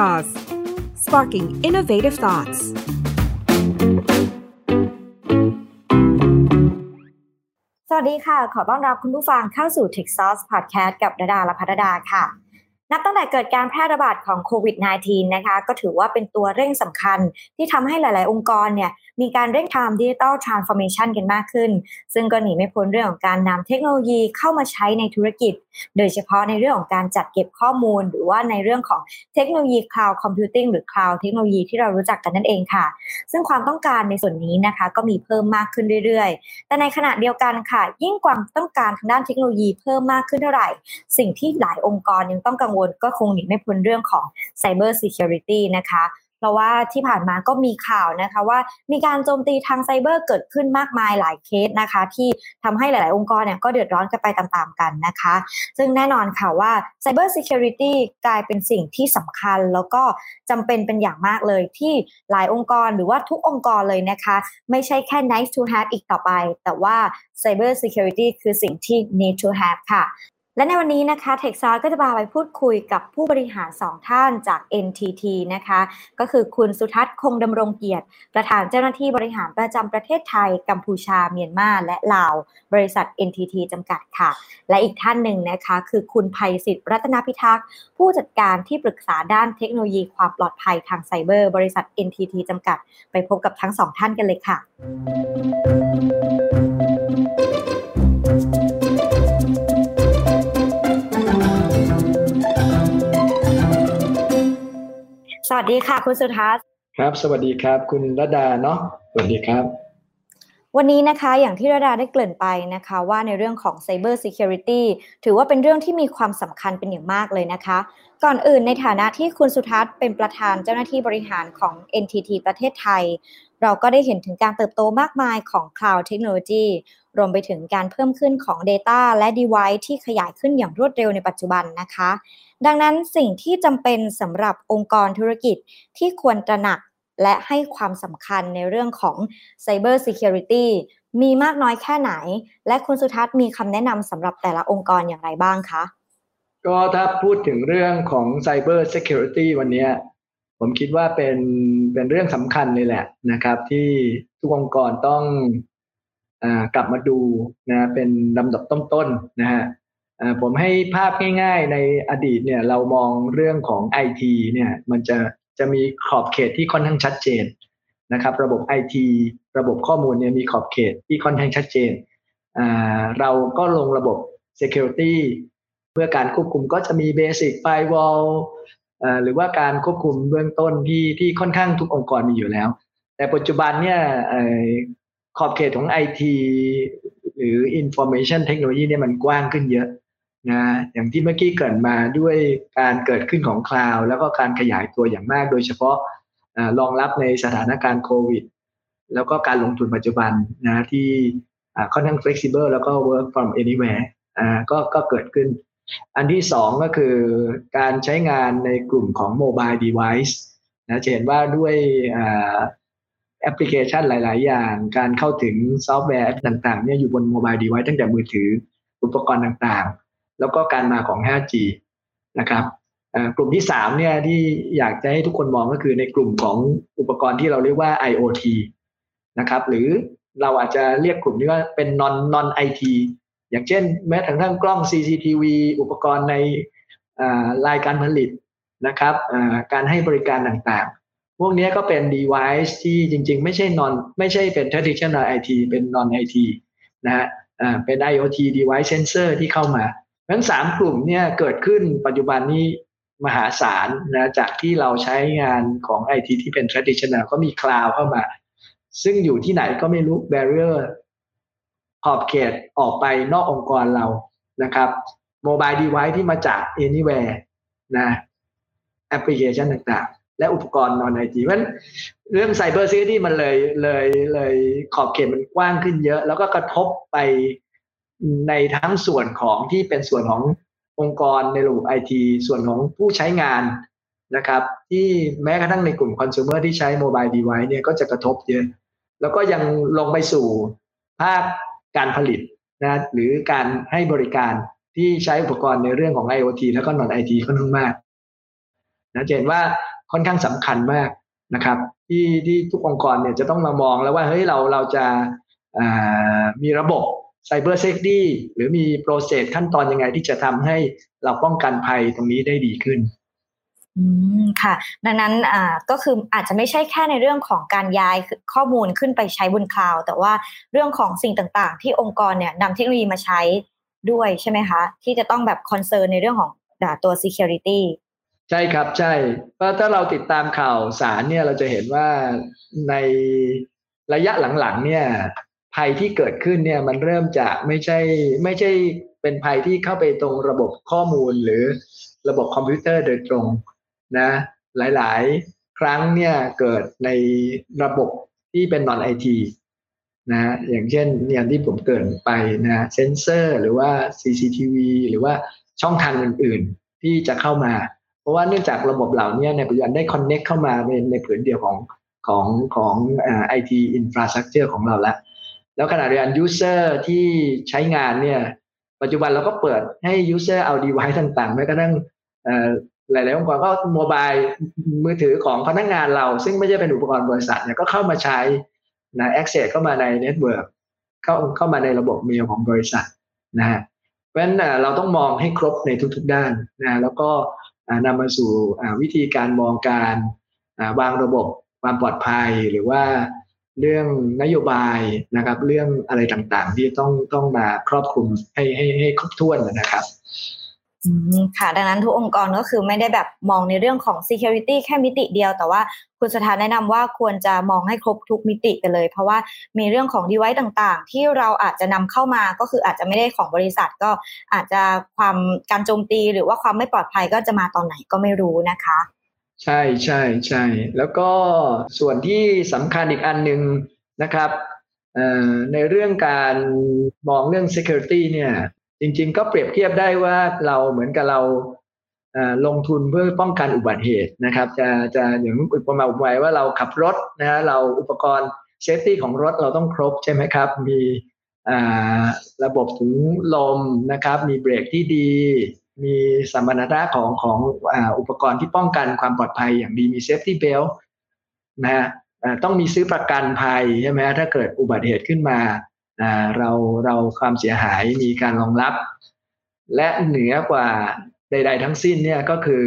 Sauce Sparking Innovative Thoughts สวัสดีค่ะขอต้อนรับคุณผู้ฟังเข้าสู่ Tech Sauce Podcast กับดาดาและพัดดาค่ะนับตั้งแต่เกิดการแพร่ระบาดของโควิด -19 นะคะก็ถือว่าเป็นตัวเร่งสำคัญที่ทำให้หลายๆองค์กรเนี่ยมีการเร่งทำ Digital Transformation กันมากขึ้นซึ่งก็หนีไม่พ้นเรื่องของการนำเทคโนโลยีเข้ามาใช้ในธุรกิจโดยเฉพาะในเรื่องของการจัดเก็บข้อมูลหรือว่าในเรื่องของเทคโนโลยี Cloud Computing หรือ Cloud เทคโนโลยีที่เรารู้จักกันนั่นเองค่ะซึ่งความต้องการในส่วนนี้นะคะก็มีเพิ่มมากขึ้นเรื่อยๆแต่ในขณะเดียวกันค่ะยิ่งความต้องการทางด้านเทคโนโลยีเพิ่มมากขึ้นเท่าไหร่สิ่งที่หลายองค์กรยังต้องกังวลก็คงหนีไม่พ้นเรื่องของ Cyber Security นะคะเพราะว่าที่ผ่านมาก็มีข่าวนะคะว่ามีการโจมตีทางไซเบอร์เกิดขึ้นมากมายหลายเคสนะคะที่ทำให้หลายๆองค์กรเนี่ยก็เดือดร้อนกันไปตามๆกันนะคะซึ่งแน่นอนค่ะว่า Cyber Security กลายเป็นสิ่งที่สำคัญแล้วก็จำเป็นเป็นอย่างมากเลยที่หลายองค์กรหรือว่าทุกองค์กรเลยนะคะไม่ใช่แค่ nice to have อีกต่อไปแต่ว่า Cyber Security คือสิ่งที่ need to have ค่ะและในวันนี้นะคะ Tech Sauce ก็จะพาไปพูดคุยกับผู้บริหาร2ท่านจาก NTT นะคะก็คือคุณสุทัศน์คงดำรงเกียรติประธานเจ้าหน้าที่บริหารประจำประเทศไทยกัมพูชาเมียนมาและลาวบริษัท NTT จำกัดค่ะและอีกท่านหนึ่งนะคะคือคุณไพศิษฐ์รัตนพิทักษ์ผู้จัดการที่ปรึกษาด้านเทคโนโลยีความปลอดภัยทางไซเบอร์บริษัท NTT จำกัดไปพบกับทั้ง2ท่านกันเลยค่ะสวัสดีค่ะคุณสุทัศน์ครับสวัสดีครับคุณระดาเนาะสวัสดีครับวันนี้นะคะอย่างที่ระดาได้เกริ่นไปนะคะว่าในเรื่องของ Cyber Security ถือว่าเป็นเรื่องที่มีความสำคัญเป็นอย่างมากเลยนะคะก่อนอื่นในฐานะที่คุณสุทัศน์เป็นประธานเจ้าหน้าที่บริหารของ NTT ประเทศไทยเราก็ได้เห็นถึงการเติบโตมากมายของ Cloud Technology รวมไปถึงการเพิ่มขึ้นของ Data และ Device ที่ขยายขึ้นอย่างรวดเร็วในปัจจุบันนะคะดังนั้นสิ่งที่จำเป็นสำหรับองค์กรธุรกิจที่ควรตระหนักและให้ความสำคัญในเรื่องของ Cyber Security มีมากน้อยแค่ไหนและคุณสุทัศน์มีคำแนะนำสำหรับแต่ละองค์กรอย่างไรบ้างคะก็ถ้าพูดถึงเรื่องของ Cyber Security วันนี้ผมคิดว่าเป็นเรื่องสำคัญเลยแหละนะครับที่ทุกองค์กรต้องกลับมาดูนะเป็นลำดับต้นๆนะฮะผมให้ภาพง่ายๆในอดีตเนี่ยเรามองเรื่องของ IT เนี่ยมันจะมีขอบเขตที่ค่อนข้างชัดเจนนะครับระบบ IT ระบบข้อมูลเนี่ยมีขอบเขตที่ค่อนข้างชัดเจนเราก็ลงระบบ security เพื่อการควบคุมก็จะมี basic firewall หรือว่าการควบคุมเบื้องต้นที่ค่อนข้างทุกองค์กรมีอยู่แล้วแต่ปัจจุบันเนี่ยขอบเขตของ IT หรือ information technology เนี่ยมันกว้างขึ้นเยอะนะอย่างที่เมื่อกี้เกริ่นมาด้วยการเกิดขึ้นของคลาวด์แล้วก็การขยายตัวอย่างมากโดยเฉพาะรองรับในสถานการณ์โควิดแล้วก็การลงทุนปัจจุบันนะที่ค่อนข้าง flexible แล้วก็ work from anywhere ก็เกิดขึ้นอันที่สองก็คือการใช้งานในกลุ่มของ mobile device นะจะเห็นว่าด้วยแอปพลิเคชันหลายๆอย่างการเข้าถึงซอฟต์แวร์ต่างๆเนี่ยอยู่บน mobile device ตั้งแต่มือถืออุปกรณ์ต่างๆแล้วก็การมาของ 5G นะครับกลุ่มที่3เนี่ยที่อยากจะให้ทุกคนมองก็คือในกลุ่มของอุปกรณ์ที่เราเรียกว่า IoT นะครับหรือเราอาจจะเรียกกลุ่มนี้ว่าเป็น non IT อย่างเช่นแม้กระทั่งกล้อง CCTV อุปกรณ์ในรายการผลิตนะครับการให้บริการต่างๆพวกนี้ก็เป็น device ที่จริงๆไม่ใช่เป็น traditional IT เป็น non IT นะฮะเป็น IoT device sensor ที่เข้ามาทั้ง3กลุ่มเนี่ยเกิดขึ้นปัจจุบันนี้มหาศาลนะจากที่เราใช้งานของ IT ที่เป็น traditional ก็มี cloud เข้ามาซึ่งอยู่ที่ไหนก็ไม่รู้ barrier ขอบเขตออกไปนอกองค์กรเรานะครับ mobile device ที่มาจาก anywhere นะ application ต่างๆและอุปกรณ์ non IT เพราะฉะนั้นเรื่อง cyber security มันเลยขอบเขตมันกว้างขึ้นเยอะแล้วก็กระทบไปในทั้งส่วนของที่เป็นส่วนขององค์กรในระบบ IT ส่วนของผู้ใช้งานนะครับที่แม้กระทั่งในกลุ่มคอน sumer ที่ใช้ mobile device เนี่ยก็จะกระทบเยอะแล้วก็ยังลงไปสู่ภาคการผลิตนะหรือการให้บริการที่ใช้อุปกรณ์ในเรื่องของ IoT แล้วก็ non IT ค่อนข้างมากนะเห็นว่า ค่อนข้างสำคัญมากนะครับที่ทุกองค์กรเนี่ยจะต้องมามองแล้วว่าเฮ้ยเราจะมีระบบ Cyber Safety หรือมีโปรเซสขั้นตอนยังไงที่จะทำให้เราป้องกันภัยตรงนี้ได้ดีขึ้นค่ะดังนั้นก็คืออาจจะไม่ใช่แค่ในเรื่องของการย้ายข้อมูลขึ้นไปใช้บนคลาวด์แต่ว่าเรื่องของสิ่งต่างๆที่องค์กรเนี่ยนำเทคโนโลยีมาใช้ด้วยใช่ไหมคะที่จะต้องแบบคอนเซิร์นในเรื่องของตัว security ใช่ครับใช่เพราะถ้าเราติดตามข่าวสารเนี่ยเราจะเห็นว่าในระยะหลังๆเนี่ยภัยที่เกิดขึ้นเนี่ยมันเริ่มจะไม่ใช่เป็นภัยที่เข้าไปตรงระบบข้อมูลหรือระบบคอมพิวเตอร์โดยตรงนะหลายๆครั้งเนี่ยเกิดในระบบที่เป็น non IT นะอย่างเช่นอย่างที่ผมเกริ่นไปนะเซนเซอร์หรือว่า CCTV หรือว่าช่องทางอื่นๆที่จะเข้ามาเพราะว่าเนื่องจากระบบเหล่านี้ในปัจจุบันได้ connect เข้ามาในผืนเดียวของIT infrastructure ของเราแล้วขณะเดียวกัน user ที่ใช้งานเนี่ยปัจจุบันเราก็เปิดให้ user เอา device ต่างๆแม้กระทั่งหลายๆองค์กรก็โมบายมือถือของพนักงานเราซึ่งไม่ใช่เป็นอุปกรณ์บริษัทเนี่ยก็เข้ามาใช้นะ access เข้ามาใน network เข้ามาในระบบเมลของบริษัทนะฮะเพราะฉะนั้นเราต้องมองให้ครบในทุกๆด้านนะแล้วก็นำมาสู่วิธีการมองการวางระบบความปลอดภัยหรือว่าเรื่องนโยบายนะครับเรื่องอะไรต่างๆที่ต้องมาครอบคลุมให้ครบถ้วนนะครับค่ะดังนั้นทุกองค์กรก็คือไม่ได้แบบมองในเรื่องของ security แค่มิติเดียวแต่ว่าคุณสถานแนะนำว่าควรจะมองให้ครบทุกมิติกันเลยเพราะว่ามีเรื่องของ device ต่างๆที่เราอาจจะนำเข้ามาก็คืออาจจะไม่ได้ของบริษัทก็อาจจะความการโจมตีหรือว่าความไม่ปลอดภัยก็จะมาตอนไหนก็ไม่รู้นะคะใช่ใช่ใช่แล้วก็ส่วนที่สำคัญอีกอันหนึ่งนะครับในเรื่องการมองเรื่อง security เนี่ยจริงๆก็เปรียบเทียบได้ว่าเราเหมือนกับเราลงทุนเพื่อป้องกันอุบัติเหตุนะครับจะอย่างประมาณว่าเราขับรถนะฮะเราอุปกรณ์เซฟตี้ของรถเราต้องครบใช่ไหมครับมีระบบถุงลมนะครับมีเบรกที่ดีมีสมรรถนะของอุปกรณ์ที่ป้องกันความปลอดภัยอย่างดีมีเซฟตี้เบลต์นะฮะต้องมีซื้อประกันภัยใช่ไหมถ้าเกิดอุบัติเหตุขึ้นมาเราความเสียหายมีการรองรับและเหนือกว่าใดๆทั้งสิ้นเนี่ยก็คือ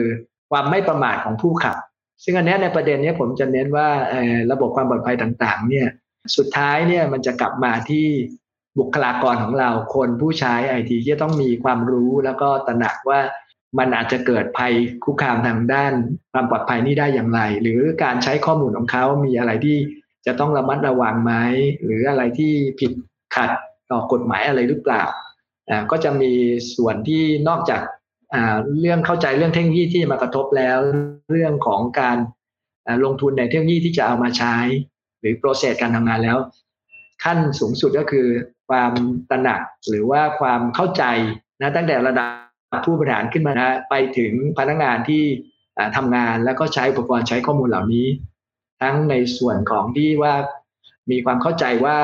ความไม่ประมาทของผู้ขับซึ่งอันนี้ในประเด็นนี้ผมจะเน้นว่าระบบความปลอดภัยต่างๆเนี่ยสุดท้ายเนี่ยมันจะกลับมาที่บุคลากรของเราคนผู้ใช้ IT ที่ต้องมีความรู้แล้วก็ตระหนักว่ามันอาจจะเกิดภัยคุกคามทางด้านความปลอดภัยนี้ได้อย่างไรหรือการใช้ข้อมูลของเขามีอะไรที่จะต้องระมัดระวังไหมหรืออะไรที่ผิดขัดต่อกฎหมายอะไรหรือเปล่าก็จะมีส่วนที่นอกจากเรื่องเข้าใจเรื่องเทคโนโลยีที่มากระทบแล้วเรื่องของการลงทุนในเทคโนโลยีที่จะเอามาใช้หรือโปรเซสการทำงานแล้วขั้นสูงสุดก็คือความตระหนักหรือว่าความเข้าใจนะตั้งแต่ระดับผู้บริหารขึ้นมานะไปถึงพนักงานที่ทำงานแล้วก็ใช้อุปกรณ์ใช้ข้อมูลเหล่านี้ทั้งในส่วนของที่ว่ามีความเข้าใจว่า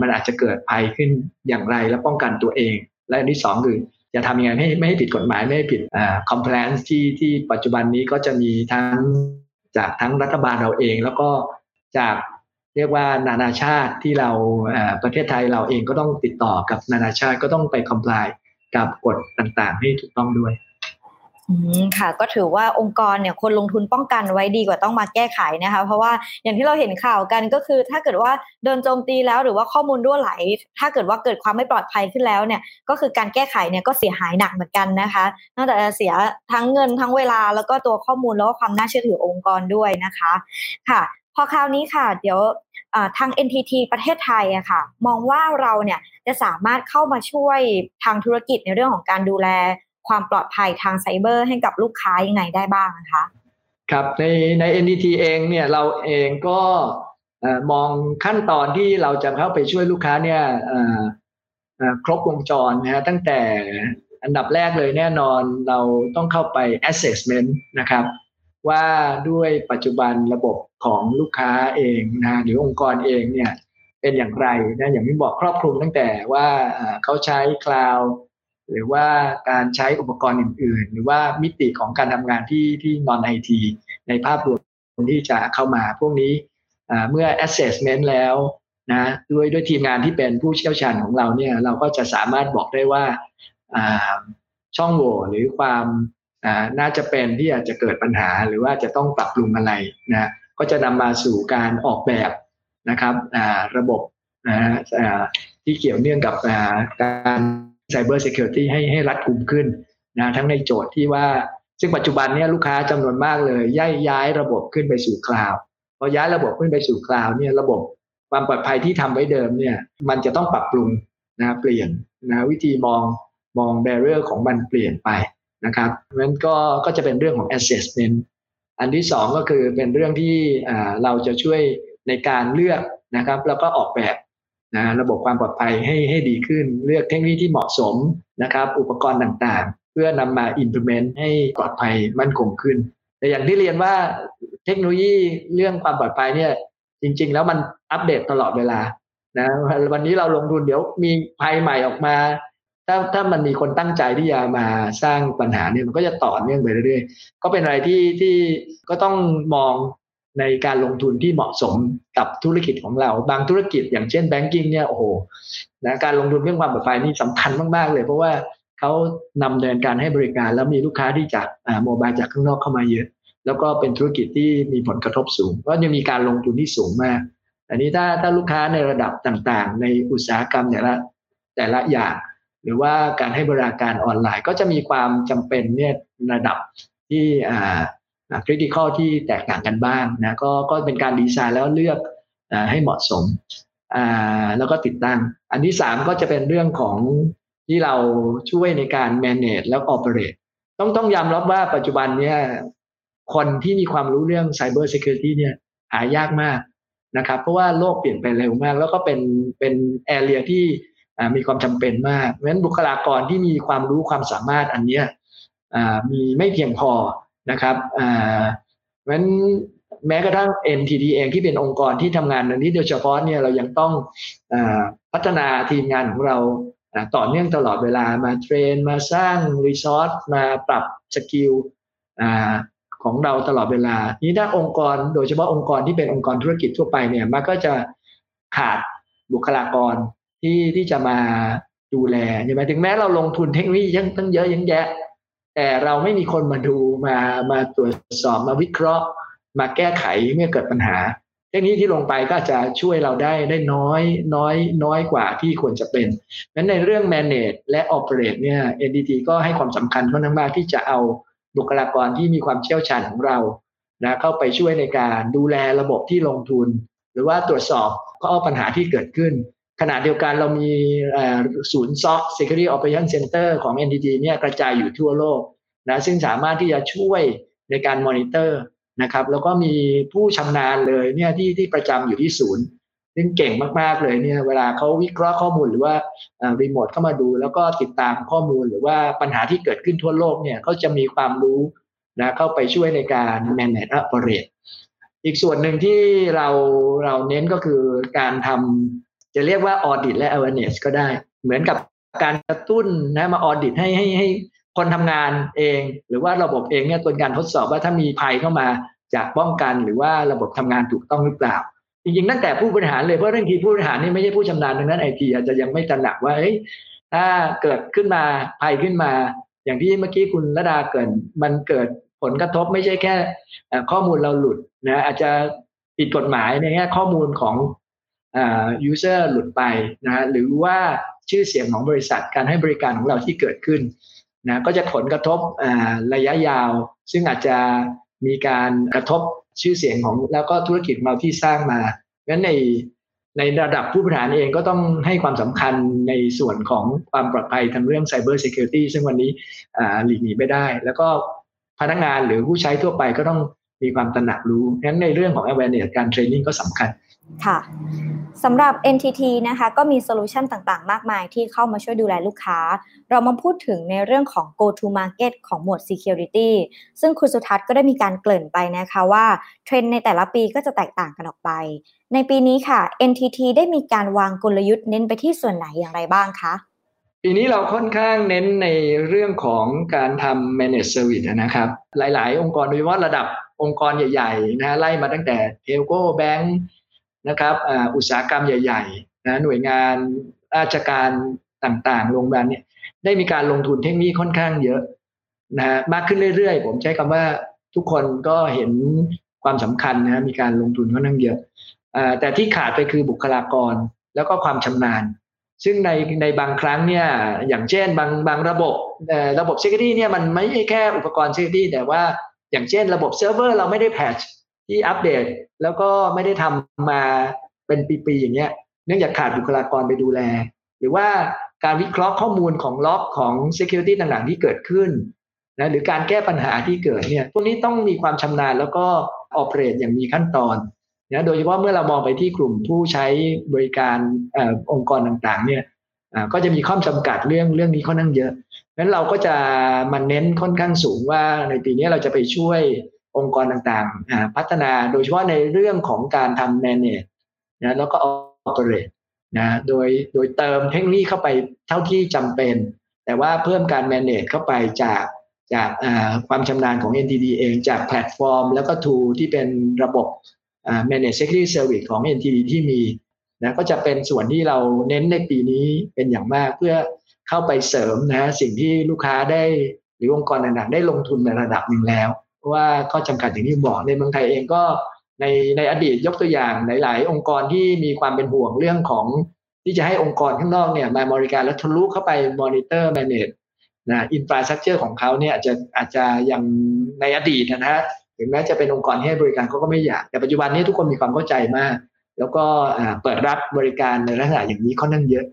มันอาจจะเกิดภัยขึ้นอย่างไรและป้องกันตัวเองและอันที่สองคือจะทำยังไงไม่ให้ผิดกฎหมายไม่ให้ผิดcompliance ที่ปัจจุบันนี้ก็จะมีทั้งจากทั้งรัฐบาลเราเองแล้วก็จากเรียกว่านานาชาติที่เราประเทศไทยเราเองก็ต้องติดต่อกับนานาชาติก็ต้องไป comply กับกฎต่างๆให้ถูกต้องด้วยค่ะก็ถือว่าองค์กรเนี่ยคนลงทุนป้องกันไว้ดีกว่าต้องมาแก้ไขนะคะเพราะว่าอย่างที่เราเห็นข่าวกันก็คือถ้าเกิดว่าโดนโจมตีแล้วหรือว่าข้อมูลรั่วไหลถ้าเกิดว่าเกิดความไม่ปลอดภัยขึ้นแล้วเนี่ยก็คือการแก้ไขเนี่ยก็เสียหายหนักเหมือนกันนะคะนอกจากจะเสียทั้งเงินทั้งเวลาแล้วก็ตัวข้อมูลแล้วก็ความน่าเชื่อถือองค์กรด้วยนะคะค่ะพอคราวนี้ค่ะเดี๋ยวทาง NTT ประเทศไทยอะค่ะมองว่าเราเนี่ยจะสามารถเข้ามาช่วยทางธุรกิจในเรื่องของการดูแลความปลอดภัยทางไซเบอร์ให้กับลูกค้ายังไงได้บ้างนะคะครับใน NTT เองเนี่ยเราเองก็มองขั้นตอนที่เราจะเข้าไปช่วยลูกค้าเนี่ยครบวงจรนะฮะตั้งแต่อันดับแรกเลยแน่นอนเราต้องเข้าไป assessment นะครับว่าด้วยปัจจุบันระบบของลูกค้าเองนะหรือองค์กรเองเนี่ยเป็นอย่างไรนะอย่างที่บอกครอบคลุมตั้งแต่ว่าเขาใช้ cloud หรือว่าการใช้อุปกรณ์อื่นๆหรือว่ามิติของการทำงานที่ non IT ในภาพรวมที่จะเข้ามาพวกนี้เมื่อ assessment แล้วนะด้วยทีมงานที่เป็นผู้เชี่ยวชาญของเราเนี่ยเราก็จะสามารถบอกได้ว่าช่องโหว่หรือความน่าจะเป็นที่อาจจะเกิดปัญหาหรือว่าจะต้องปรับปรุงอะไรนะก็จะนำมาสู่การออกแบบนะครับระบบที่เกี่ยวเนื่องกับการ Cyber Security ให้รัดกุมขึ้นนะทั้งในโจทย์ที่ว่าซึ่งปัจจุบันเนี่ยลูกค้าจำนวนมากเลยย้ายระบบขึ้นไปสู่คลาวด์พอย้ายระบบขึ้นไปสู่คลาวด์เนี่ยระบบความปลอดภัยที่ทำไว้เดิมเนี่ยมันจะต้องปรับปรุงนะเปลี่ยนนะวิธีมอง barrier ของมันเปลี่ยนไปนะครับนั้นก็จะเป็นเรื่องของ assessment อันที่สองก็คือเป็นเรื่องที่เราจะช่วยในการเลือกนะครับแล้วก็ออกแบบนะระบบความปลอดภัยให้ดีขึ้นเลือกเทคโนโลยีที่เหมาะสมนะครับอุปกรณ์ต่างๆเพื่อนำมา implement ให้ปลอดภัยมั่นคงขึ้นแต่อย่างที่เรียนว่าเทคโนโลยีเรื่องความปลอดภัยเนี่ยจริงๆแล้วมันอัปเดตตลอดเวลานะวันนี้เราลงทุนเดี๋ยวมีภัยใหม่ออกมาถ้ามันมีคนตั้งใจที่จะมาสร้างปัญหาเนี่ยมันก็จะต่อเนื่องไปเรื่อยๆก็เป็นอะไรที่ก็ต้องมองในการลงทุนที่เหมาะสมกับธุรกิจของเราบางธุรกิจอย่างเช่น banking เนี่ยโอ้โหนะการลงทุนเรื่องความปลอดภัยนี่สำคัญมากๆเลยเพราะว่าเขานำเนินการให้บริการแล้วมีลูกค้าที่จากโมบายจากข้างนอกเข้ามาเยอะแล้วก็เป็นธุรกิจที่มีผลกระทบสูงก็ยังมีการลงทุนที่สูงมากอันนี้ถ้าลูกค้าในระดับต่างๆในอุตสาหกรรมแต่ละอย่างหรือว่าการให้บริการออนไลน์ก็จะมีความจำเป็นเนี่ยระดับที่critical ที่แตกต่างกันบ้างนะก็เป็นการดีไซน์แล้วเลือกให้เหมาะสมแล้วก็ติดตั้งอันที่3ก็จะเป็นเรื่องของที่เราช่วยในการ manage แล้ว operate ต้องยอมรับว่าปัจจุบันเนี่ยคนที่มีความรู้เรื่อง cyber security เนี่ยหายากมากนะครับเพราะว่าโลกเปลี่ยนไปเร็วมากแล้วก็เป็น area ที่มีความจำเป็นมากเพราะฉะนั้นบุคลากรที่มีความรู้ความสามารถอันเนี้ยมีไม่เพียงพอนะครับเพราะฉะนั้นแม้กระทั่ง NTT เองที่เป็นองค์กรที่ทำงานในนี้โดยเฉพาะเนี่ยเรายังต้องพัฒนาทีมงานของเราต่อเนื่องตลอดเวลามาเทรนมาสร้าง resource มาปรับสกิลของเราตลอดเวลานี้ถ้าองค์กรโดยเฉพาะองค์กรที่เป็นองค์กรธุรกิจทั่วไปเนี่ยมันก็จะขาดบุคลากรที่จะมาดูแลใช่ไหมถึงแม้เราลงทุนเทคโนโลยีตั้งเยอะยังแยะแต่เราไม่มีคนมาดูมาตรวจสอบมาวิเคราะห์มาแก้ไขเมื่อเกิดปัญหาเทคโนโลยีที่ลงไปก็จะช่วยเราได้น้อยกว่าที่ควรจะเป็นงั้นในเรื่อง manage และ operate เนี่ย NTT ก็ให้ความสำคัญค่อนข้างมากที่จะเอาบุคลากรที่มีความเชี่ยวชาญของเรานะเข้าไปช่วยในการดูแลระบบที่ลงทุนหรือว่าตรวจสอบข้อปัญหาที่เกิดขึ้นขณะเดียวกันเรามีศูนย์ SOC Security Operation Center ของ NTT เนี่ยกระจายอยู่ทั่วโลกนะซึ่งสามารถที่จะช่วยในการมอนิเตอร์นะครับแล้วก็มีผู้ชำนาญเลยเนี่ยที่ประจำอยู่ที่ศูนย์ซึ่งเก่งมากๆเลยเนี่ยเวลาเขาวิเคราะห์ข้อมูลหรือว่ารีโมทเข้ามาดูแล้วก็ติดตามข้อมูลหรือว่าปัญหาที่เกิดขึ้นทั่วโลกเนี่ยเขาจะมีความรู้นะเข้าไปช่วยในการ manage operate อีกส่วนหนึ่งที่เราเน้นก็คือการทำจะเรียกว่า audit และ awareness ก็ได้เหมือนกับการกระตุ้นนะมา audit ให้คนทำงานเองหรือว่าระบบเองเนี่ยตัวการทดสอบว่าถ้ามีภัยเข้ามาจากป้องกันหรือว่าระบบทำงานถูกต้องหรือเปล่าจริงๆตั้งแต่ผู้บริหารเลยเพราะบางทีผู้บริหารนี่ไม่ใช่ผู้ชำนาญดังนั้น IT อาจจะยังไม่ตระหนักว่าเฮ้ยถ้าเกิดขึ้นมาภัยขึ้นมาอย่างที่เมื่อกี้คุณระดาเกิดมันเกิดผลกระทบไม่ใช่แค่ข้อมูลเราหลุดนะอาจจะผิดกฎหมายในแง่ข้อมูลของuser หลุดไปนะหรือว่าชื่อเสียงของบริษัทการให้บริการของเราที่เกิดขึ้นนะก็จะผลกระทบระยะยาวซึ่งอาจจะมีการกระทบชื่อเสียงของแล้วก็ธุรกิจเราที่สร้างมางั้นในระดับผู้บริหารเองก็ต้องให้ความสำคัญในส่วนของความปลอดภัยทางเรื่อง Cyber Security ซึ่งวันนี้หลีกหนีไม่ได้แล้วก็พนักงานหรือผู้ใช้ทั่วไปก็ต้องมีความตระหนักรู้งั้นในเรื่องของ awareness การ training ก็สำคัญค่ะสำหรับ NTT นะคะก็มีโซลูชันต่างๆมากมายที่เข้ามาช่วยดูแลลูกค้าเรามาพูดถึงในเรื่องของ go to market ของหมวด security ซึ่งคุณสุทัศน์ก็ได้มีการเกริ่นไปนะคะว่าเทรนด์ในแต่ละปีก็จะแตกต่างกันออกไปในปีนี้ค่ะ NTT ได้มีการวางกลยุทธ์เน้นไปที่ส่วนไหนอย่างไรบ้างคะ ปีนี้เราค่อนข้างเน้นในเรื่องของการทำ managed service นะครับหลายๆองค์กรโดยเฉพาะระดับองค์กรใหญ่ๆนะไล่มาตั้งแต่เทลโก้แบงค์นะครับอุตสาหกรรมใหญ่ๆนะหน่วยงานราชการต่างๆโรงพยาบาลเนี่ยได้มีการลงทุนเทคโนโลยีค่อนข้างเยอะนะฮะมากขึ้นเรื่อยๆผมใช้คำว่าทุกคนก็เห็นความสำคัญนะมีการลงทุนค่อนข้างเยอะแต่ที่ขาดไปคือบุคลากรแล้วก็ความชำนาญซึ่งในบางครั้งเนี่ยอย่างเช่นบางระบบ security เนี่ยมันไม่ใช่แค่อุปกรณ์ security แต่ว่าอย่างเช่นระบบเซิร์ฟเวอร์เราไม่ได้แพทช์ที่อัปเดตแล้วก็ไม่ได้ทำมาเป็นปีๆอย่างเงี้ยเนื่องจากขาดบุคลากรไปดูแลหรือว่าการวิเคราะห์ข้อมูลของล็อกของ security ต่างๆที่เกิดขึ้นนะหรือการแก้ปัญหาที่เกิดเนี่ยพวกนี้ต้องมีความชำนาญแล้วก็ออเปเรตอย่างมีขั้นตอนนะโดยเฉพาะเมื่อเรามองไปที่กลุ่มผู้ใช้บริการองค์กรต่างๆเนี่ยก็จะมีข้อจำกัดเรื่องนี้ค่อนข้างเยอะงั้นเราก็จะมันเน้นค่อนข้างสูงว่าในปีนี้เราจะไปช่วยองค์กรต่างๆพัฒนาโดยเฉพาะในเรื่องของการทำ manage นะแล้วก็ operate นะโดยเติมเทคโนโลยีเข้าไปเท่าที่จำเป็นแต่ว่าเพิ่มการ manage เข้าไปจากความชำนาญของ NTT เองจากแพลตฟอร์มแล้วก็ tool ที่เป็นระบบmanaged security service ของ NTT ที่มีนะก็จะเป็นส่วนที่เราเน้นในปีนี้เป็นอย่างมากเพื่อเข้าไปเสริมนะสิ่งที่ลูกค้าได้หรือองค์กรต่างๆได้ลงทุนในระดับหนึ่งแล้วเพราะว่าข้อจำกัดอย่างที่บอกในเมืองไทยเองก็ในอดีตยกตัวอย่างหลายๆองค์กรที่มีความเป็นห่วงเรื่องของที่จะให้องค์กรข้างนอกเนี่ยมาบริการและทะลุเข้าไป monitor manage นะอินฟราสตรัคเจอร์ของเขาเนี่ยอาจจะยังในอดีตนะฮะถึงแม้จะเป็นองค์กรให้บริการเขาก็ไม่อยากแต่ปัจจุบันนี้ทุกคนมีความเข้าใจมากแล้วก็เปิดรับบริการในลักษณะอย่างนี้ค่อนข้างเยอะ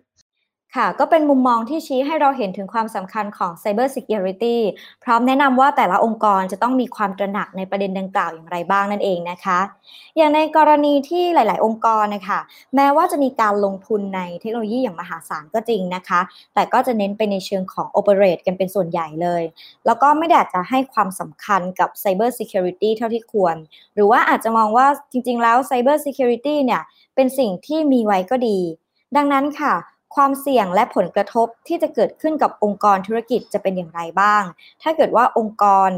ค่ะก็เป็นมุมมองที่ชี้ให้เราเห็นถึงความสำคัญของ Cyber Security พร้อมแนะนำว่าแต่ละองค์กรจะต้องมีความตระหนักในประเด็นดังกล่าวอย่างไรบ้างนั่นเองนะคะอย่างในกรณีที่หลายๆองค์กรนะคะแม้ว่าจะมีการลงทุนในเทคโนโลยีอย่างมหาศาลก็จริงนะคะแต่ก็จะเน้นไปในเชิงของ Operate กันเป็นส่วนใหญ่เลยแล้วก็ไม่ได้จะให้ความสำคัญกับ Cyber Security เท่าที่ควรหรือว่าอาจจะมองว่าจริงๆแล้ว Cyber Security เนี่ยเป็นสิ่งที่มีไว้ก็ดีดังนั้นค่ะความเสี่ยงและผลกระทบที่จะเกิดขึ้นกับองค์กรธุรกิจจะเป็นอย่างไรบ้างถ้าเกิดว่าองค์กร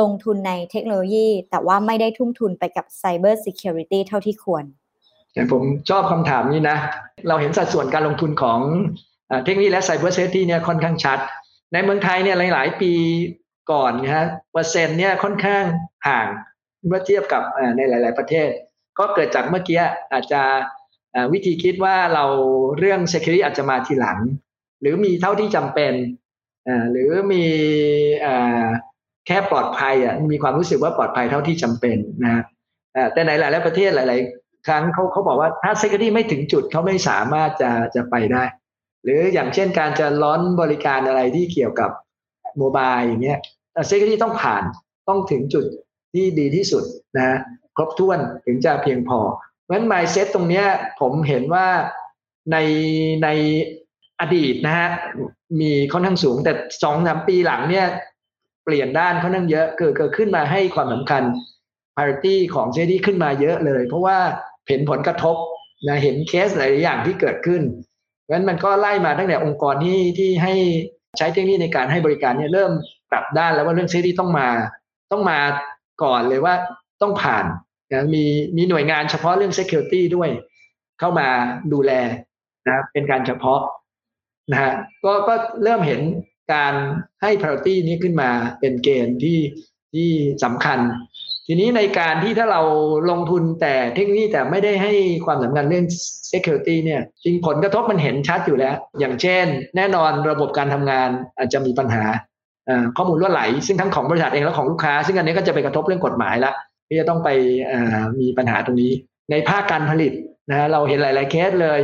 ลงทุนในเทคโนโลยีแต่ว่าไม่ได้ทุ่มทุนไปกับ Cyber Security เท่าที่ควรผมชอบคำถามนี้นะเราเห็นสัดส่วนการลงทุนของเทคโนโลยีและ Cyber Safety เนี่ยค่อนข้างชัดในเมืองไทยเนี่ยหลายๆปีก่อนนะฮะเปอร์เซ็นต์เนี่ยค่อนข้างห่างเมื่อเทียบกับในหลายๆประเทศก็เกิดจากเมื่อกี้อาจจะวิธีคิดว่าเราเรื่อง security อาจจะมาทีหลังหรือมีเท่าที่จำเป็นหรือมีแค่ปลอดภัยมีความรู้สึกว่าปลอดภัยเท่าที่จำเป็นนะแต่ในหลายๆประเทศหลายๆครั้งเขาบอกว่าถ้า security ไม่ถึงจุดเขาไม่สามารถจะไปได้หรืออย่างเช่นการจะล้อนบริการอะไรที่เกี่ยวกับโมบายอย่างเงี้ย security ต้องผ่านต้องถึงจุดที่ดีที่สุดนะครบถ้วนถึงจะเพียงพอเพราะฉะนั้น mindset ตรงนี้ผมเห็นว่าในอดีตนะฮะมีค่อนข้างสูงแต่ 2-3 ปีหลังเนี่ยเปลี่ยนด้านค่อนข้างเยอะเกิดขึ้นมาให้ความสำคัญ priority ของ security ขึ้นมาเยอะเลยเพราะว่าเห็นผลกระทบนะเห็นเคสหลายอย่างที่เกิดขึ้นเพราะฉะนั้นมันก็ไล่มาตั้งแต่องค์กรที่ให้ใช้เทคโนโลยีในการให้บริการเนี่ยเริ่มปรับด้านแล้วว่าเรื่อง security ต้องมาก่อนเลยว่าต้องผ่านนะมีหน่วยงานเฉพาะเรื่อง security ด้วยเข้ามาดูแลนะเป็นการเฉพาะนะฮะก็เริ่มเห็นการให้ priority นี้ขึ้นมาเป็นเกณฑ์ที่สำคัญทีนี้ในการที่ถ้าเราลงทุนแต่เทคโนโลยีแต่ไม่ได้ให้ความสำคัญเรื่อง security เนี่ยจริงผลกระทบมันเห็นชัดอยู่แล้วอย่างเช่นแน่นอนระบบการทำงานอาจจะมีปัญหาข้อมูลรั่วไหลซึ่งทั้งของบริษัทเองและของลูกค้าซึ่งอันนี้ก็จะไปกระทบเรื่องกฎหมายละที่จะต้องไปมีปัญหาตรงนี้ในภาคการผลิตนะเราเห็นหลายๆเคสเลย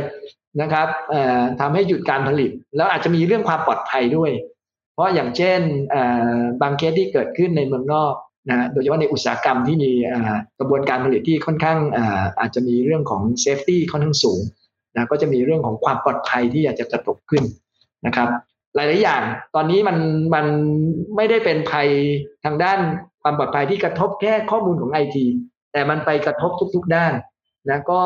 นะครับทำให้หยุดการผลิตแล้วอาจจะมีเรื่องความปลอดภัยด้วยเพราะอย่างเช่นบางเคสที่เกิดขึ้นในเมืองนอกนะโดยเฉพาะในอุตสาหกรรมที่มีกระบวนการผลิตที่ค่อนข้างอาจจะมีเรื่องของ safety ค่อนข้างสูงนะก็จะมีเรื่องของความปลอดภัยที่อาจจะกระทบขึ้นนะครับหลายๆอย่างตอนนี้มันไม่ได้เป็นภัยทางด้านความปลอดภัยที่กระทบแค่ข้อมูลของ IT แต่มันไปกระทบทุกๆด้านนะก็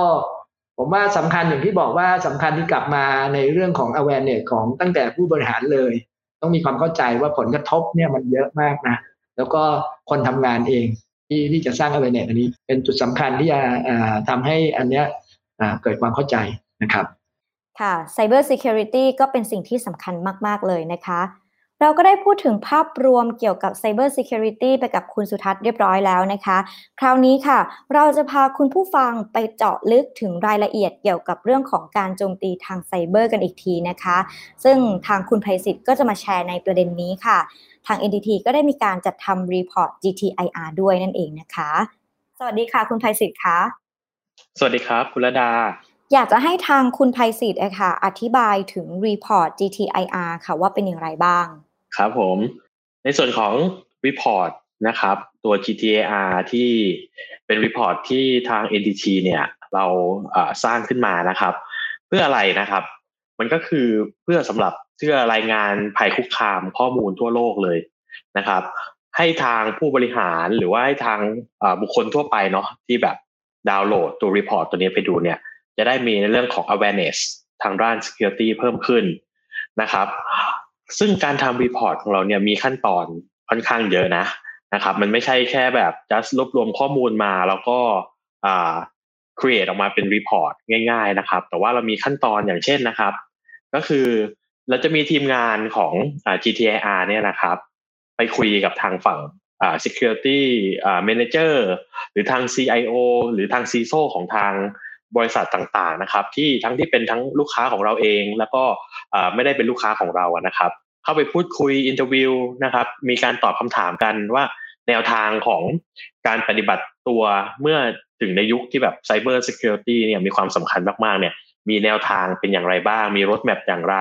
ผมว่าสำคัญอย่างที่บอกว่าสำคัญที่กลับมาในเรื่องของ awareness ของตั้งแต่ผู้บริหารเลยต้องมีความเข้าใจว่าผลกระทบเนี่ยมันเยอะมากนะแล้วก็คนทำงานเองที่จะสร้าง awareness อันนี้เป็นจุดสำคัญที่จะทำให้อันเนี้ยเกิดความเข้าใจนะครับค่ะ Cyber Security ก็เป็นสิ่งที่สำคัญมากๆเลยนะคะเราก็ได้พูดถึงภาพรวมเกี่ยวกับ Cyber Security ไปกับคุณสุทัศน์เรียบร้อยแล้วนะคะคราวนี้ค่ะเราจะพาคุณผู้ฟังไปเจาะลึกถึงรายละเอียดเกี่ยวกับเรื่องของการโจมตีทางไซเบอร์กันอีกทีนะคะซึ่งทางคุณไพศิษฐ์ก็จะมาแชร์ในประเด็นนี้ค่ะทาง NTT ก็ได้มีการจัดทำรีพอร์ต GTIR ด้วยนั่นเองนะคะสวัสดีค่ะคุณไพศิษฐ์คะสวัสดีครับคุณระดาอยากจะให้ทางคุณไพศิษฐ์ค่ะอธิบายถึงรีพอร์ต GTIR ค่ะว่าเป็นอย่างไรบ้างครับผมในส่วนของ report นะครับตัว GTIR ที่เป็น report ที่ทาง NTT เนี่ยเราสร้างขึ้นมานะครับเพื่ออะไรนะครับมันก็คือเพื่อสำหรับเพื่อรายงานภัยคุกคามข้อมูลทั่วโลกเลยนะครับให้ทางผู้บริหารหรือว่าให้ทางบุคคลทั่วไปเนาะที่แบบดาวน์โหลดตัว report ตัวนี้ไปดูเนี่ยจะได้มีในเรื่องของ awareness ทางด้าน security เพิ่มขึ้นนะครับซึ่งการทำรีพอร์ตของเราเนี่ยมีขั้นตอนค่อนข้างเยอะนะครับมันไม่ใช่แค่แบบจัสรวบรวมข้อมูลมาแล้วก็create ออกมาเป็นรีพอร์ตง่ายๆนะครับแต่ว่าเรามีขั้นตอนอย่างเช่นนะครับก็คือเราจะมีทีมงานของ GTIR เนี่ยนะครับไปคุยกับทางฝั่งsecurity manager หรือทาง CIO หรือทาง CISO ของทางบริษัทต่างๆนะครับที่ทั้งที่เป็นทั้งลูกค้าของเราเองแล้วก็ไม่ได้เป็นลูกค้าของเรานะครับเข้าไปพูดคุยอินเตอร์วิวนะครับมีการตอบคำถามกันว่าแนวทางของการปฏิบัติตัวเมื่อถึงในยุคที่แบบไซเบอร์ซิเคียวริตี้เนี่ยมีความสำคัญมากๆเนี่ยมีแนวทางเป็นอย่างไรบ้างมีโรดแมปอย่างไร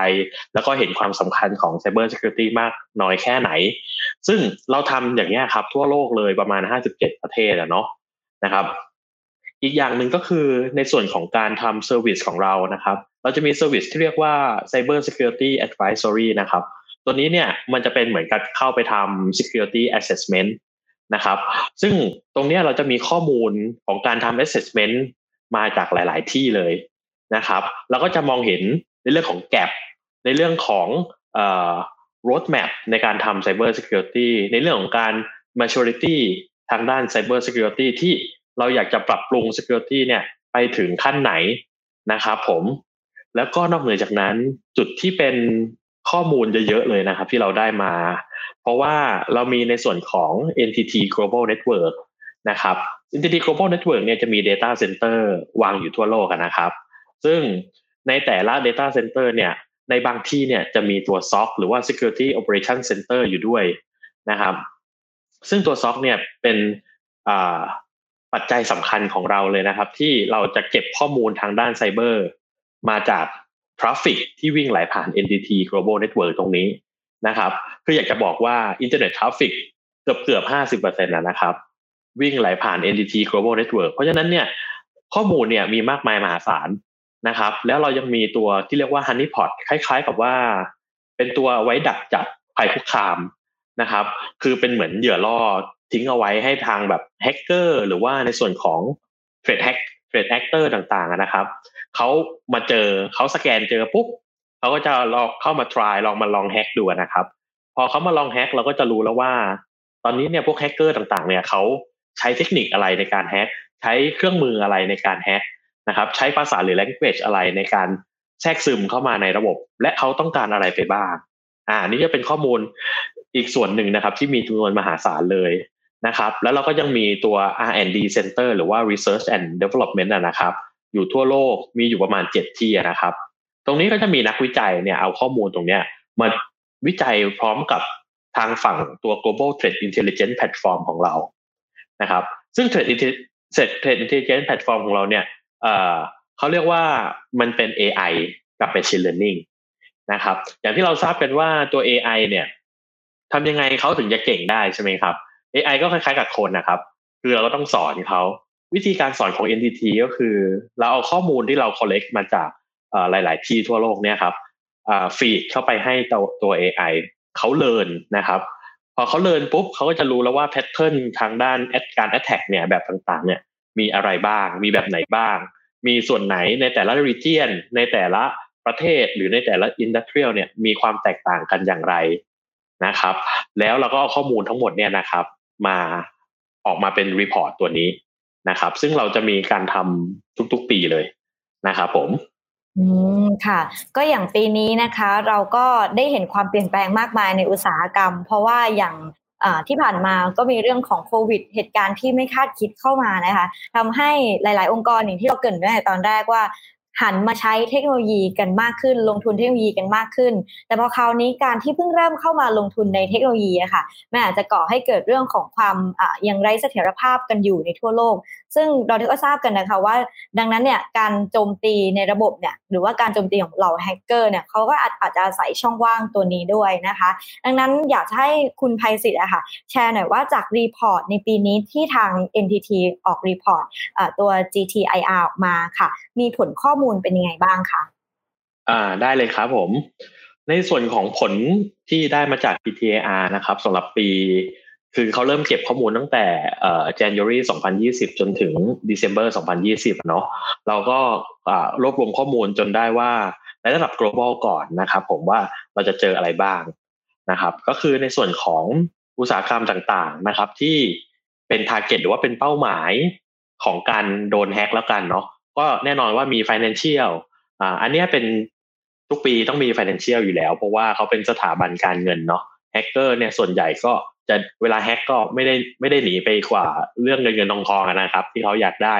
แล้วก็เห็นความสำคัญของไซเบอร์ซิเคียวริตี้มากน้อยแค่ไหนซึ่งเราทำอย่างนี้ครับทั่วโลกเลยประมาณ57ประเทศแล้วเนาะนะครับอีกอย่างหนึ่งก็คือในส่วนของการทำเซอร์วิสของเรานะครับเราจะมีเซอร์วิสที่เรียกว่า Cyber Security Advisory นะครับตัวนี้เนี่ยมันจะเป็นเหมือนกับเข้าไปทำ Security Assessment นะครับซึ่งตรงนี้เราจะมีข้อมูลของการทำ Assessment มาจากหลายๆที่เลยนะครับเราก็จะมองเห็นในเรื่องของ gap ในเรื่องของ roadmap ในการทำ Cyber Security ในเรื่องของการ maturity ทางด้าน Cyber Security ที่เราอยากจะปรับปรุง security เนี่ยไปถึงขั้นไหนนะครับผมแล้วก็นอกเหนือจากนั้นจุดที่เป็นข้อมูลเยอะๆเลยนะครับที่เราได้มาเพราะว่าเรามีในส่วนของ NTT Global Network นะครับ NTT Global Network เนี่ยจะมี data center วางอยู่ทั่วโลกนะครับซึ่งในแต่ละ data center เนี่ยในบางที่เนี่ยจะมีตัว SOC หรือว่า Security Operation Center อยู่ด้วยนะครับซึ่งตัว SOC เนี่ยเป็นปัจจัยสำคัญของเราเลยนะครับที่เราจะเก็บข้อมูลทางด้านไซเบอร์มาจากทราฟฟิกที่วิ่งไหลผ่าน NTT Global Network ตรงนี้นะครับคืออยากจะบอกว่าอินเทอร์เน็ตทราฟฟิกเกือบ 50% แล้วนะครับวิ่งไหลผ่าน NTT Global Network เพราะฉะนั้นเนี่ยข้อมูลเนี่ยมีมากมายมหาศาลนะครับแล้วเรายังมีตัวที่เรียกว่า Honeypot คล้ายๆกับว่าเป็นตัวไว้ดักจับภัยคุกคามนะครับคือเป็นเหมือนเหยื่อล่อทิ้งเอาไว้ให้ทางแบบแฮกเกอร์หรือว่าในส่วนของเทรดแอคเตอร์ ต่างๆนะครับเขามาเจอเขาสแกนเจอปุ๊บเขาก็จะลองเข้ามาลองแฮกดูนะครับพอเขามาลองแฮกเราก็จะรู้แล้วว่าตอนนี้เนี่ยพวกแฮกเกอร์ต่างๆเนี่ยเขาใช้เทคนิคอะไรในการแฮกใช้เครื่องมืออะไรในการแฮกนะครับใช้ภาษาหรือ language อะไรในการแทรกซึมเข้ามาในระบบและเขาต้องการอะไรไปบ้างนี่จะเป็นข้อมูลอีกส่วนหนึ่งนะครับที่มีจำนวนมหาศาลเลยนะครับแล้วเราก็ยังมีตัว R&D Center หรือว่า Research and Development นะครับอยู่ทั่วโลกมีอยู่ประมาณ7ที่นะครับตรงนี้ก็จะมีนักวิจัยเนี่ยเอาข้อมูลตรงเนี้ยมาวิจัยพร้อมกับทางฝั่งตัว Global Threat Intelligence Platform ของเรานะครับซึ่ง Threat Intelligence Platform ของเราเนี่ยเขาเรียกว่ามันเป็น AI กับ Machine Learning นะครับอย่างที่เราทราบกันว่าตัว AI เนี่ยทำยังไงเขาถึงจะเก่งได้ใช่ไหมครับ AI ก็คล้ายๆกับคนนะครับคือเราก็ต้องสอนเขาวิธีการสอนของ NTT ก็คือเราเอาข้อมูลที่เรา collect มาจากหลายๆที่ทั่วโลกเนี่ยครับฟีดเข้าไปให้ตัว AI เขาเลิร์นนะครับพอเขาเลิร์นปุ๊บเขาก็จะรู้แล้วว่าแพทเทิร์นทางด้านการ attack เนี่ยแบบต่างๆเนี่ยมีอะไรบ้างมีแบบไหนบ้าง มีส่วนไหนในแต่ละ region ในแต่ละประเทศหรือในแต่ละ industrial เนี่ยมีความแตกต่างกันอย่างไรนะครับแล้วเราก็เอาข้อมูลทั้งหมดเนี่ยนะครับมาออกมาเป็น report ตัวนี้นะครับซึ่งเราจะมีการทำทุกๆปีเลยนะครับผมค่ะก็อย่างปีนี้นะคะเราก็ได้เห็นความเปลี่ยนแปลงมากมายในอุตสาหกรรมเพราะว่าอย่างที่ผ่านมาก็มีเรื่องของโควิดเหตุการณ์ที่ไม่คาดคิดเข้ามานะคะทำให้หลายๆองค์กรอย่างที่เราเกริ่นไว้ในตอนแรกว่าหันมาใช้เทคโนโลยีกันมากขึ้นลงทุนเทคโนโลยีกันมากขึ้นแต่พอคราวนี้การที่เพิ่งเริ่มเข้ามาลงทุนในเทคโนโลยีอะค่ะมันอาจจะก่อให้เกิดเรื่องของความยังไร้เสถียรภาพกันอยู่ในทั่วโลกซึ่งเราก็ทราบกันนะคะว่าดังนั้นเนี่ยการโจมตีในระบบเนี่ยหรือว่าการโจมตีของเหล่าแฮกเกอร์เนี่ยเขาก็อาจจะอาศัยช่องว่างตัวนี้ด้วยนะคะดังนั้นอยากให้คุณไพศิษฐ์อะค่ะแชร์หน่อยว่าจากรีพอร์ตในปีนี้ที่ทาง NTT ออกรีพอร์ตตัว GTIR ออกมาค่ะมีผลข้อมูลเป็นยังไงบ้างคะได้เลยครับผมในส่วนของผลที่ได้มาจาก PTAR นะครับสำหรับปีคือเขาเริ่มเก็บข้อมูลตั้งแต่January 2020 จนถึง December 2020 เนาะเราก็รวบรวมข้อมูลจนได้ว่าในระดับ global ก่อนนะครับผมว่าเราจะเจออะไรบ้างนะครับก็คือในส่วนของอุตสาหกรรมต่างๆนะครับที่เป็น target หรือว่าเป็นเป้าหมายของการโดนแฮกแล้วกันเนาะก็แน่นอนว่ามี financial อันนี้เป็นทุกปีต้องมี financial อยู่แล้วเพราะว่าเขาเป็นสถาบันการเงินเนาะแฮกเกอร์เนี่ยส่วนใหญ่ก็จะเวลาแฮกก็ไม่ได้หนีไปกว่าเรื่องเงินทองนะครับที่เขาอยากได้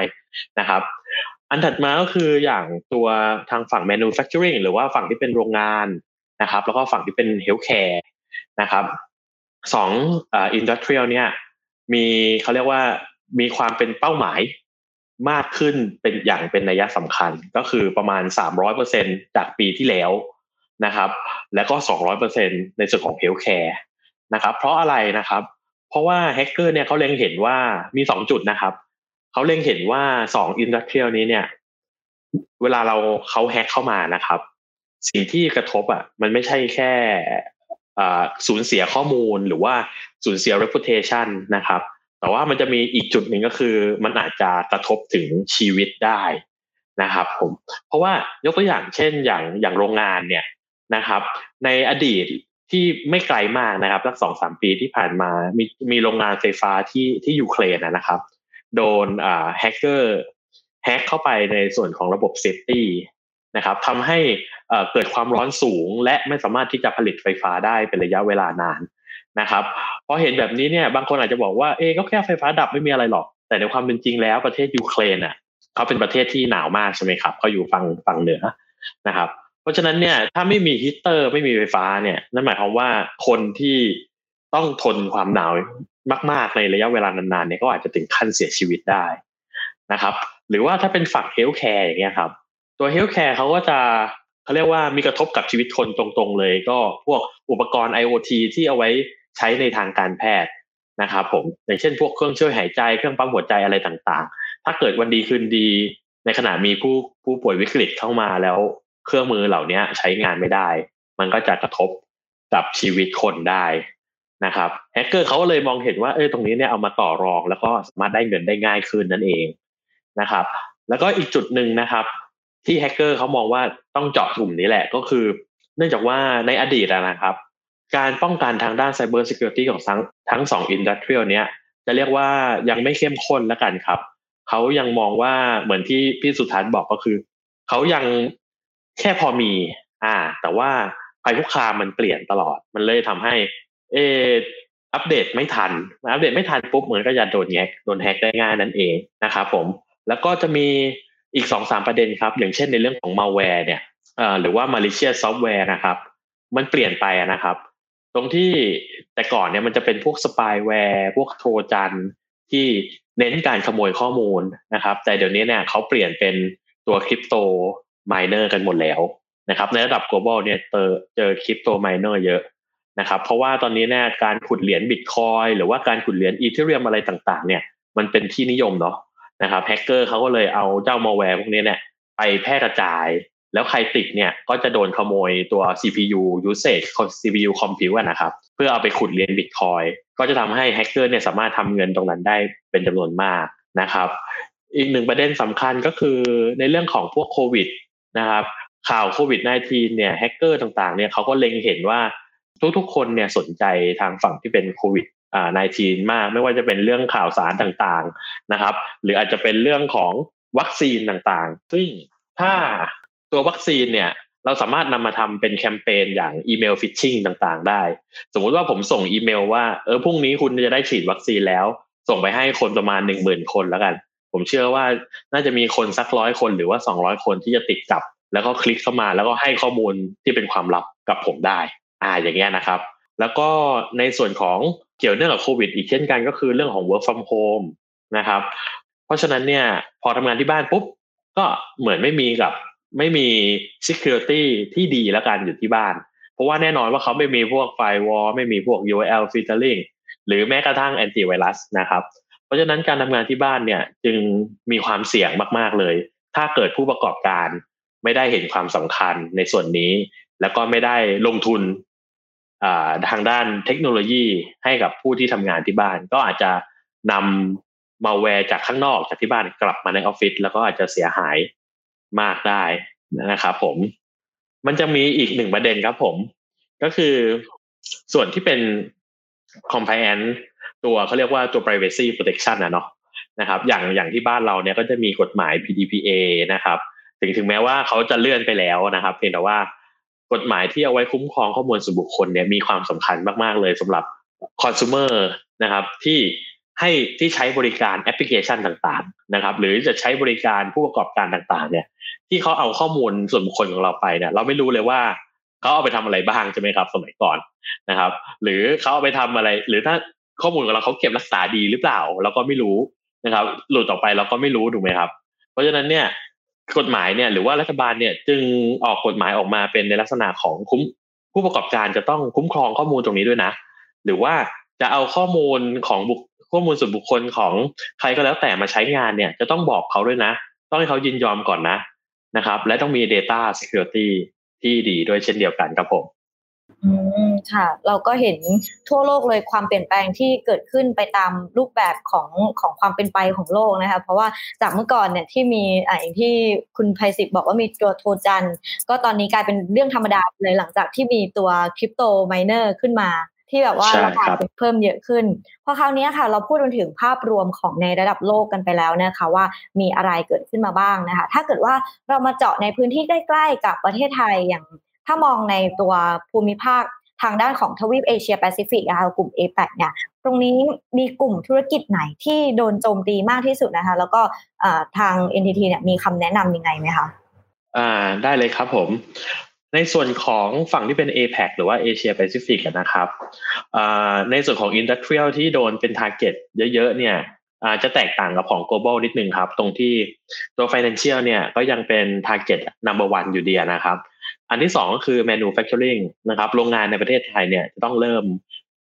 นะครับอันถัดมาก็คืออย่างตัวทางฝั่ง manufacturing หรือว่าฝั่งที่เป็นโรงงานนะครับแล้วก็ฝั่งที่เป็น healthcare นะครับ2industrial เนี่ยมีเขาเรียกว่ามีความเป็นเป้าหมายมากขึ้นเป็นอย่างเป็นนัยสำคัญก็คือประมาณ 300% จากปีที่แล้วนะครับแล้วก็ 200% ในส่วนของ healthcare นะครับเพราะอะไรนะครับเพราะว่าแฮกเกอร์เนี่ยเขาเล็งเห็นว่ามี2จุดนะครับเขาเล็งเห็นว่า2 industrial นี้เนี่ยเวลาเขาแฮกเข้ามานะครับสิ่งที่กระทบอ่ะมันไม่ใช่แค่สูญเสียข้อมูลหรือว่าสูญเสีย reputation นะครับแต่ว่ามันจะมีอีกจุดหนึ่งก็คือมันอาจจะกระทบถึงชีวิตได้นะครับผมเพราะว่ายกตัวอย่างเช่นอย่างโรงงานเนี่ยนะครับในอดีตที่ไม่ไกลมากนะครับสัก 2-3 ปีที่ผ่านมามีโรงงานไฟฟ้าที่ยูเครนนะครับโดนแฮกเกอร์แฮกเข้าไปในส่วนของระบบเซฟตี้นะครับทำให้เกิดความร้อนสูงและไม่สามารถที่จะผลิตไฟฟ้าได้เป็นระยะเวลานานนะครับพอเห็นแบบนี้เนี่ยบางคนอาจจะบอกว่าเอ๊ะก็แค่ไฟฟ้าดับไม่มีอะไรหรอกแต่ในความเป็นจริงแล้วประเทศยูเครนอ่ะเขาเป็นประเทศที่หนาวมากใช่ไหมครับเขาอยู่ฝั่งเหนือนะครับเพราะฉะนั้นเนี่ยถ้าไม่มีฮีเตอร์ไม่มีไฟฟ้าเนี่ยนั่นหมายความว่าคนที่ต้องทนความหนาวมากๆในระยะเวลานานๆเนี่ยก็อาจจะถึงขั้นเสียชีวิตได้นะครับหรือว่าถ้าเป็นฝั่งเฮลท์แคร์อย่างเงี้ยครับตัวเฮลท์แคร์เขาก็จะเขาเรียกว่ามีกระทบกับชีวิตคนตรงๆเลยก็พวกอุปกรณ์ IoT ที่เอาไว้ใช้ในทางการแพทย์นะครับผมอย่างเช่นพวกเครื่องช่วยหายใจเครื่องปั๊มหัวใจอะไรต่างๆถ้าเกิดวันดีคืนดีในขณะมีผู้ป่วยวิกฤตเข้ามาแล้วเครื่องมือเหล่านี้ใช้งานไม่ได้มันก็จะกระทบกับชีวิตคนได้นะครับแฮกเกอร์เขาเลยมองเห็นว่าตรงนี้เนี่ยเอามาต่อรองแล้วก็สามารถได้เงินได้ง่ายขึ้นนั่นเองนะครับแล้วก็อีกจุดนึงนะครับที่แฮกเกอร์เขามองว่าต้องเจาะกลุ่มนี้แหละก็คือเนื่องจากว่าในอดีตนะครับการป้องกันทางด้าน Cyber Security ของทั้ง2 Industrial เนี้ยจะเรียกว่ายังไม่เข้มข้นละกันครับเขายังมองว่าเหมือนที่พี่สุทัศน์บอกก็คือเขายังแค่พอมีแต่ว่าภัยคุกคามมันเปลี่ยนตลอดมันเลยทำให้อัปเดตไม่ทันปุ๊บเหมือนก็จะโดนแฮกได้ง่ายนั่นเองนะครับผมแล้วก็จะมีอีก 2-3 ประเด็นครับอย่างเช่นในเรื่องของ malware เนี่ยหรือว่า malicious software นะครับมันเปลี่ยนไปนะครับตรงที่แต่ก่อนเนี่ยมันจะเป็นพวกสปายแวร์พวกโทรจันที่เน้นการขโมยข้อมูลนะครับแต่เดี๋ยวนี้เนี่ยเขาเปลี่ยนเป็นตัวคริปโตไมเนอร์กันหมดแล้วนะครับในระดับ global เนี่ยเจอคริปโตไมเนอร์เยอะนะครับเพราะว่าตอนนี้เนี่ยการขุดเหรียญ Bitcoin หรือว่าการขุดเหรียญ Ethereum อะไรต่างๆเนี่ยมันเป็นที่นิยมเนาะนะครับแฮกเกอร์เขาก็เลยเอาเจ้า malware พวกนี้เนี่ยไปแพร่กระจายแล้วใครติดเนี่ยก็จะโดนขโมยตัว CPU usage CPU compute นะครับเพื่อเอาไปขุดเหรียญ Bitcoin ก็จะทำให้แฮกเกอร์เนี่ยสามารถทำเงินตรงนั้นได้เป็นจำนวนมากนะครับ อีกหนึ่งประเด็นสำคัญก็คือในเรื่องของพวกโควิดนะครับข่าวโควิด-19 เนี่ยแฮกเกอร์ต่างๆเนี่ยเขาก็เล็งเห็นว่าทุกๆคนเนี่ยสนใจทางฝั่งที่เป็นโควิด-19 มากไม่ว่าจะเป็นเรื่องข่าวสารต่างๆนะครับหรืออาจจะเป็นเรื่องของวัคซีนต่างๆซึ่งถ้าตัววัคซีนเนี่ยเราสามารถนำมาทำเป็นแคมเปญอย่างอีเมลฟิชชิงต่างๆได้สมมุติว่าผมส่งอีเมลว่าพรุ่งนี้คุณจะได้ฉีดวัคซีนแล้วส่งไปให้คนประมาณ 10,000 คนแล้วกันผมเชื่อว่าน่าจะมีคนสัก100คนหรือว่า200คนที่จะติดกับแล้วก็คลิกเข้ามาแล้วก็ให้ข้อมูลที่เป็นความลับกับผมได้อย่างเงี้ยนะครับแล้วก็ในส่วนของเกี่ยวเนื่องกับโควิดอีกเช่นกันก็คือเรื่องของ work from home นะครับเพราะฉะนั้นเนี่ยพอทำงานที่บ้านปุ๊บก็เหมือนไม่มี security ที่ดีแล้วกันอยู่ที่บ้านเพราะว่าแน่นอนว่าเขาไม่มีพวก firewall ไม่มีพวก URL filtering หรือแม้กระทั่ง antivirus นะครับเพราะฉะนั้นการทำงานที่บ้านเนี่ยจึงมีความเสี่ยงมากๆเลยถ้าเกิดผู้ประกอบการไม่ได้เห็นความสำคัญในส่วนนี้แล้วก็ไม่ได้ลงทุนทางด้านเทคโนโลยีให้กับผู้ที่ทำงานที่บ้านก็อาจจะนำ malware จากข้างนอกจากที่บ้านกลับมาในออฟฟิศแล้วก็อาจจะเสียหายมากได้นะครับผมมันจะมีอีกหนึ่งประเด็นครับผมก็คือส่วนที่เป็น compliance ตัวเขาเรียกว่าตัว privacy protection นะเนาะนะครับอย่างที่บ้านเราเนี่ยก็จะมีกฎหมาย PDPA นะครับถึงแม้ว่าเขาจะเลื่อนไปแล้วนะครับเพียงแต่ว่ากฎหมายที่เอาไว้คุ้มครองข้อมูลส่วนบุคคลเนี่ยมีความสำคัญมากๆเลยสำหรับ consumer นะครับที่ใช้บริการแอปพลิเคชันต่างๆนะครับหรือจะใช้บริการผู้ประกอบการต่างๆเนี่ยที่เขาเอาข้อมูลส่วนบุคคลของเราไปเนี่ยเราไม่รู้เลยว่าเขาเอาไปทำอะไรบ้างใช่ไหมครับสมัยก่อนนะครับหรือเขาเอาไปทำอะไรหรือถ้าข้อมูลของเราเขาเก็บรักษาดีหรือเปล่าเราก็ไม่รู้นะครับหลุดออกไปเราก็ไม่รู้ถูกไหมครับเพราะฉะนั้นเนี่ยกฎหมายเนี่ยหรือว่ารัฐบาลเนี่ยจึงออกกฎหมายออกมาเป็นในลักษณะของผู้ประกอบการจะต้องคุ้มครองข้อมูลตรงนี้ด้วยนะหรือว่าจะเอาข้อมูลส่วนบุคคลของใครก็แล้วแต่มาใช้งานเนี่ยจะต้องบอกเขาด้วยนะต้องให้เขายินยอมก่อนนะครับและต้องมี data security ที่ดีด้วยเช่นเดียวกันครับผมค่ะเราก็เห็นทั่วโลกเลยความเปลี่ยนแปลงที่เกิดขึ้นไปตามรูปแบบของความเป็นไปของโลกนะคะเพราะว่าจากเมื่อก่อนเนี่ยที่มีอย่างที่คุณไพศิษฐ์บอกว่ามีตัวโทจันก็ตอนนี้กลายเป็นเรื่องธรรมดาเลยหลังจากที่มีตัวคริปโตไมเนอร์ขึ้นมาที่แบบว่าราคาเพิ่มเยอะขึ้นพอคราวนี้ค่ะเราพูดถึงภาพรวมของในระดับโลกกันไปแล้วนะคะว่ามีอะไรเกิดขึ้นมาบ้างนะคะถ้าเกิดว่าเรามาเจาะในพื้นที่ใกล้ๆกับประเทศไทยอย่างถ้ามองในตัวภูมิภาคทางด้านของทวีปเอเชียแปซิฟิกนะคะกลุ่ม APEC เนี่ยตรงนี้มีกลุ่มธุรกิจไหนที่โดนโจมตีมากที่สุดนะคะแล้วก็ทาง NTT เนี่ยมีคำแนะนำยังไงไหมคะได้เลยครับผมในส่วนของฝั่งที่เป็น APEC หรือว่าเอเชียแปซิฟิกนะครับในส่วนของ Industrial ที่โดนเป็น target เยอะๆเนี่ยจะแตกต่างกับของ Global นิดนึงครับตรงที่ตัว Financial เนี่ยก็ยังเป็น target number 1 อยู่ดีนะครับอันที่2ก็คือ manufacturing นะครับโรงงานในประเทศไทยเนี่ยจะต้องเริ่ม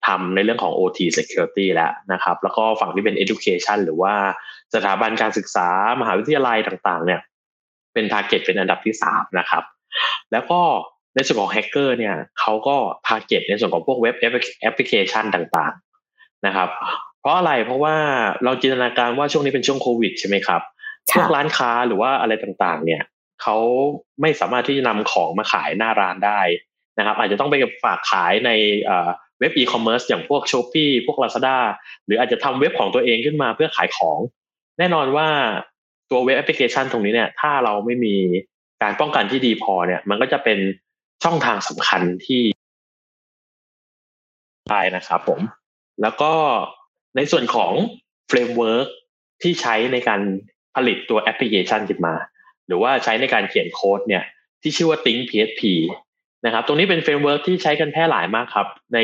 ทำในเรื่องของ OT security แล้วนะครับแล้วก็ฝั่งที่เป็น education หรือว่าสถาบันการศึกษามหาวิทยาลัยต่างๆเนี่ยเป็น target เป็นอันดับที่3นะครับแล้วก็ในส่วนของแฮกเกอร์เนี่ยเขาก็ target ในส่วนของพวกเว็บแอปพลิเคชันต่างๆนะครับเพราะอะไรเพราะว่าเราจินตนาการว่าช่วงนี้เป็นช่วงโควิดใช่ไหมครับพวกร้านค้าหรือว่าอะไรต่างๆเนี่ยเขาไม่สามารถที่จะนำของมาขายหน้าร้านได้นะครับอาจจะต้องไปฝากขายในเว็บอีคอมเมิร์ซอย่างพวก Shopee พวก Lazada หรืออาจจะทำเว็บของตัวเองขึ้นมาเพื่อขายของแน่นอนว่าตัวเว็บแอปพลิเคชันตรงนี้เนี่ยถ้าเราไม่มีการป้องกันที่ดีพอเนี่ยมันก็จะเป็นช่องทางสำคัญที่ได้นะครับผมแล้วก็ในส่วนของเฟรมเวิร์คที่ใช้ในการผลิตตัวแอปพลิเคชันขึ้นมาหรือว่าใช้ในการเขียนโค้ดเนี่ยที่ชื่อว่า ThinkPHP นะครับตรงนี้เป็นเฟรมเวิร์คที่ใช้กันแพร่หลายมากครับใ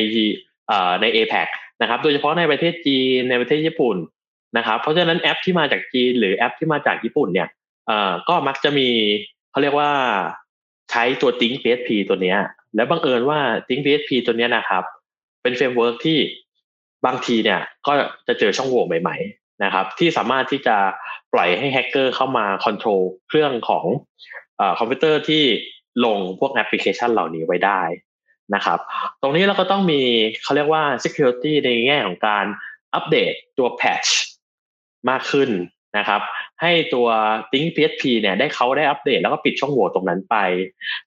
น APEC นะครับโดยเฉพาะในประเทศจีนในประเทศญี่ปุ่นนะครับเพราะฉะนั้นแอปที่มาจากจีนหรือแอปที่มาจากญี่ปุ่นเนี่ยก็มักจะมีเขาเรียกว่าใช้ตัว ThinkPHP ตัวเนี้ยแล้วบังเอิญว่า ThinkPHP ตัวเนี้ยนะครับเป็นเฟรมเวิร์คที่บางทีเนี่ยก็จะเจอช่องโหว่ใหม่ๆนะครับที่สามารถที่จะปล่อยให้แฮกเกอร์เข้ามาคอนโทรลเครื่องของคอมพิวเตอร์ที่ลงพวกแอปพลิเคชันเหล่านี้ไว้ได้นะครับตรงนี้เราก็ต้องมีเขาเรียกว่า security ในแง่ของการอัปเดตตัวแพทช์มากขึ้น นะครับให้ตัว ThinkPHP เนี่ยได้เขาได้อัปเดตแล้วก็ปิดช่องโหว่ตรงนั้นไป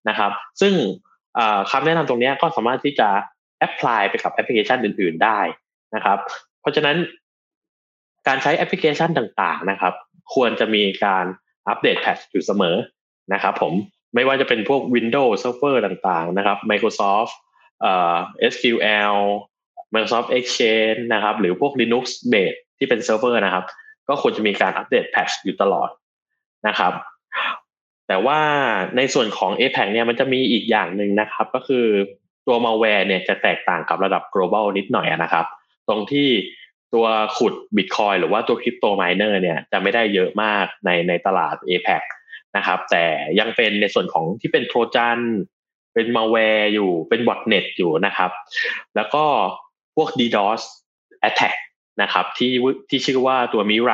นะครับซึ่งคำแนะนำตรงนี้ก็สามารถที่จะแอพพลายไปกับแอปพลิเคชันอื่นๆได้นะครับเพราะฉะนั้นการใช้แอปพลิเคชันต่างๆนะครับควรจะมีการอัปเดตแพทช์อยู่เสมอนะครับผมไม่ว่าจะเป็นพวก Windows Server ต่างๆนะครับ Microsoft SQL Microsoft Exchange นะครับหรือพวก Linux based ที่เป็นเซิร์ฟเวอร์นะครับก็ควรจะมีการอัปเดตแพทช์อยู่ตลอดนะครับแต่ว่าในส่วนของ APAC เนี่ยมันจะมีอีกอย่างนึงนะครับก็คือตัว malware เนี่ยจะแตกต่างกับระดับ global นิดหน่อยนะครับตรงที่ตัวขุด Bitcoin หรือว่าตัว Crypto Miner เนี่ยจะไม่ได้เยอะมากในตลาด APAC นะครับแต่ยังเป็นในส่วนของที่เป็นโทรจันเป็น malware อยู่เป็น botnet อยู่นะครับแล้วก็พวก DDoS attack นะครับที่ชื่อว่าตัวมิไร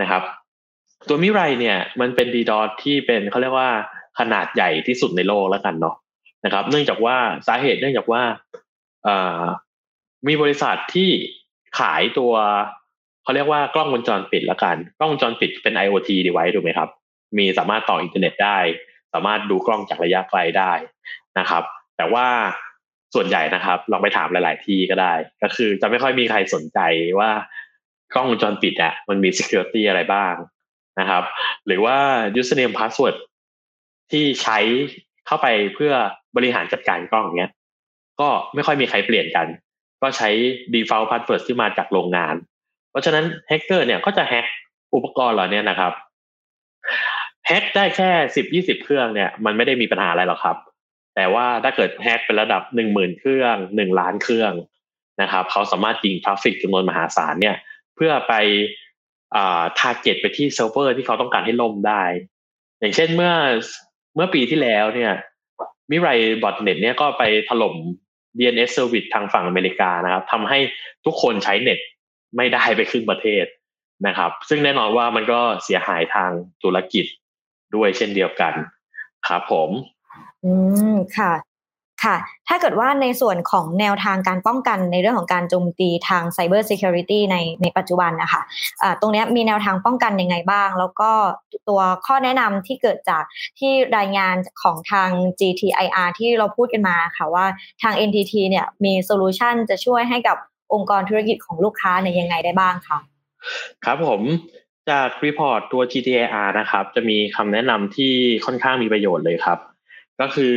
นะครับตัวมิไรเนี่ยมันเป็น DDoS ที่เป็นเขาเรียกว่าขนาดใหญ่ที่สุดในโลกแล้วกันเนาะนะครับเนื่องจากว่าสาเหตุเนื่องจากว่ามีบริษัทที่ขายตัวเขาเรียกว่ากล้องวงจรปิดละกันกล้องวงจรปิดเป็น IoT device ถูกไหมครับมีสามารถต่ออินเทอร์เน็ตได้สามารถดูกล้องจากระยะไกลได้นะครับแต่ว่าส่วนใหญ่นะครับลองไปถามหลายๆที่ก็ได้ก็คือจะไม่ค่อยมีใครสนใจว่ากล้องวงจรปิดอ่ะมันมี security อะไรบ้างนะครับหรือว่า username password ที่ใช้เข้าไปเพื่อบริหารจัดการกล้องเงี้ยก็ไม่ค่อยมีใครเปลี่ยนกันก็ใช้ default password ที่มาจากโรงงานเพราะฉะนั้นแฮกเกอร์เนี่ยก็จะแฮกอุปกรณ์เหล่านี้นะครับแฮกได้แค่ 10-20 เครื่องเนี่ยมันไม่ได้มีปัญหาอะไรหรอกครับแต่ว่าถ้าเกิดแฮกเป็นระดับ 10,000 เครื่อง 1 ล้านเครื่องนะครับเขาสามารถยิงทราฟฟิกจำนวนมหาศาลเนี่ยเพื่อไปทาร์เก็ตไปที่เซิร์ฟเวอร์ที่เขาต้องการให้ล่มได้อย่างเช่นเมื่อปีที่แล้วเนี่ยมิไรบอทเน็ตเนี่ยก็ไปถล่ม DNS service ทางฝั่งอเมริกานะครับทำให้ทุกคนใช้เน็ตไม่ได้ไปครึ่งประเทศนะครับซึ่งแน่นอนว่ามันก็เสียหายทางธุรกิจด้วยเช่นเดียวกันครับผมค่ะค่ะถ้าเกิดว่าในส่วนของแนวทางการป้องกันในเรื่องของการโจมตีทาง Cyber Security ในปัจจุบันนะคะตรงนี้มีแนวทางป้องกันยังไงบ้างแล้วก็ตัวข้อแนะนำที่เกิดจากที่รายงานของทาง GTIR ที่เราพูดกันมาค่ะว่าทาง NTT เนี่ยมีโซลูชันจะช่วยให้กับองค์กรธุรกิจของลูกค้าเนี่ยยังไงได้บ้างคะครับผมจากรีพอร์ตตัว GTIR นะครับจะมีคำแนะนำที่ค่อนข้างมีประโยชน์เลยครับก็คือ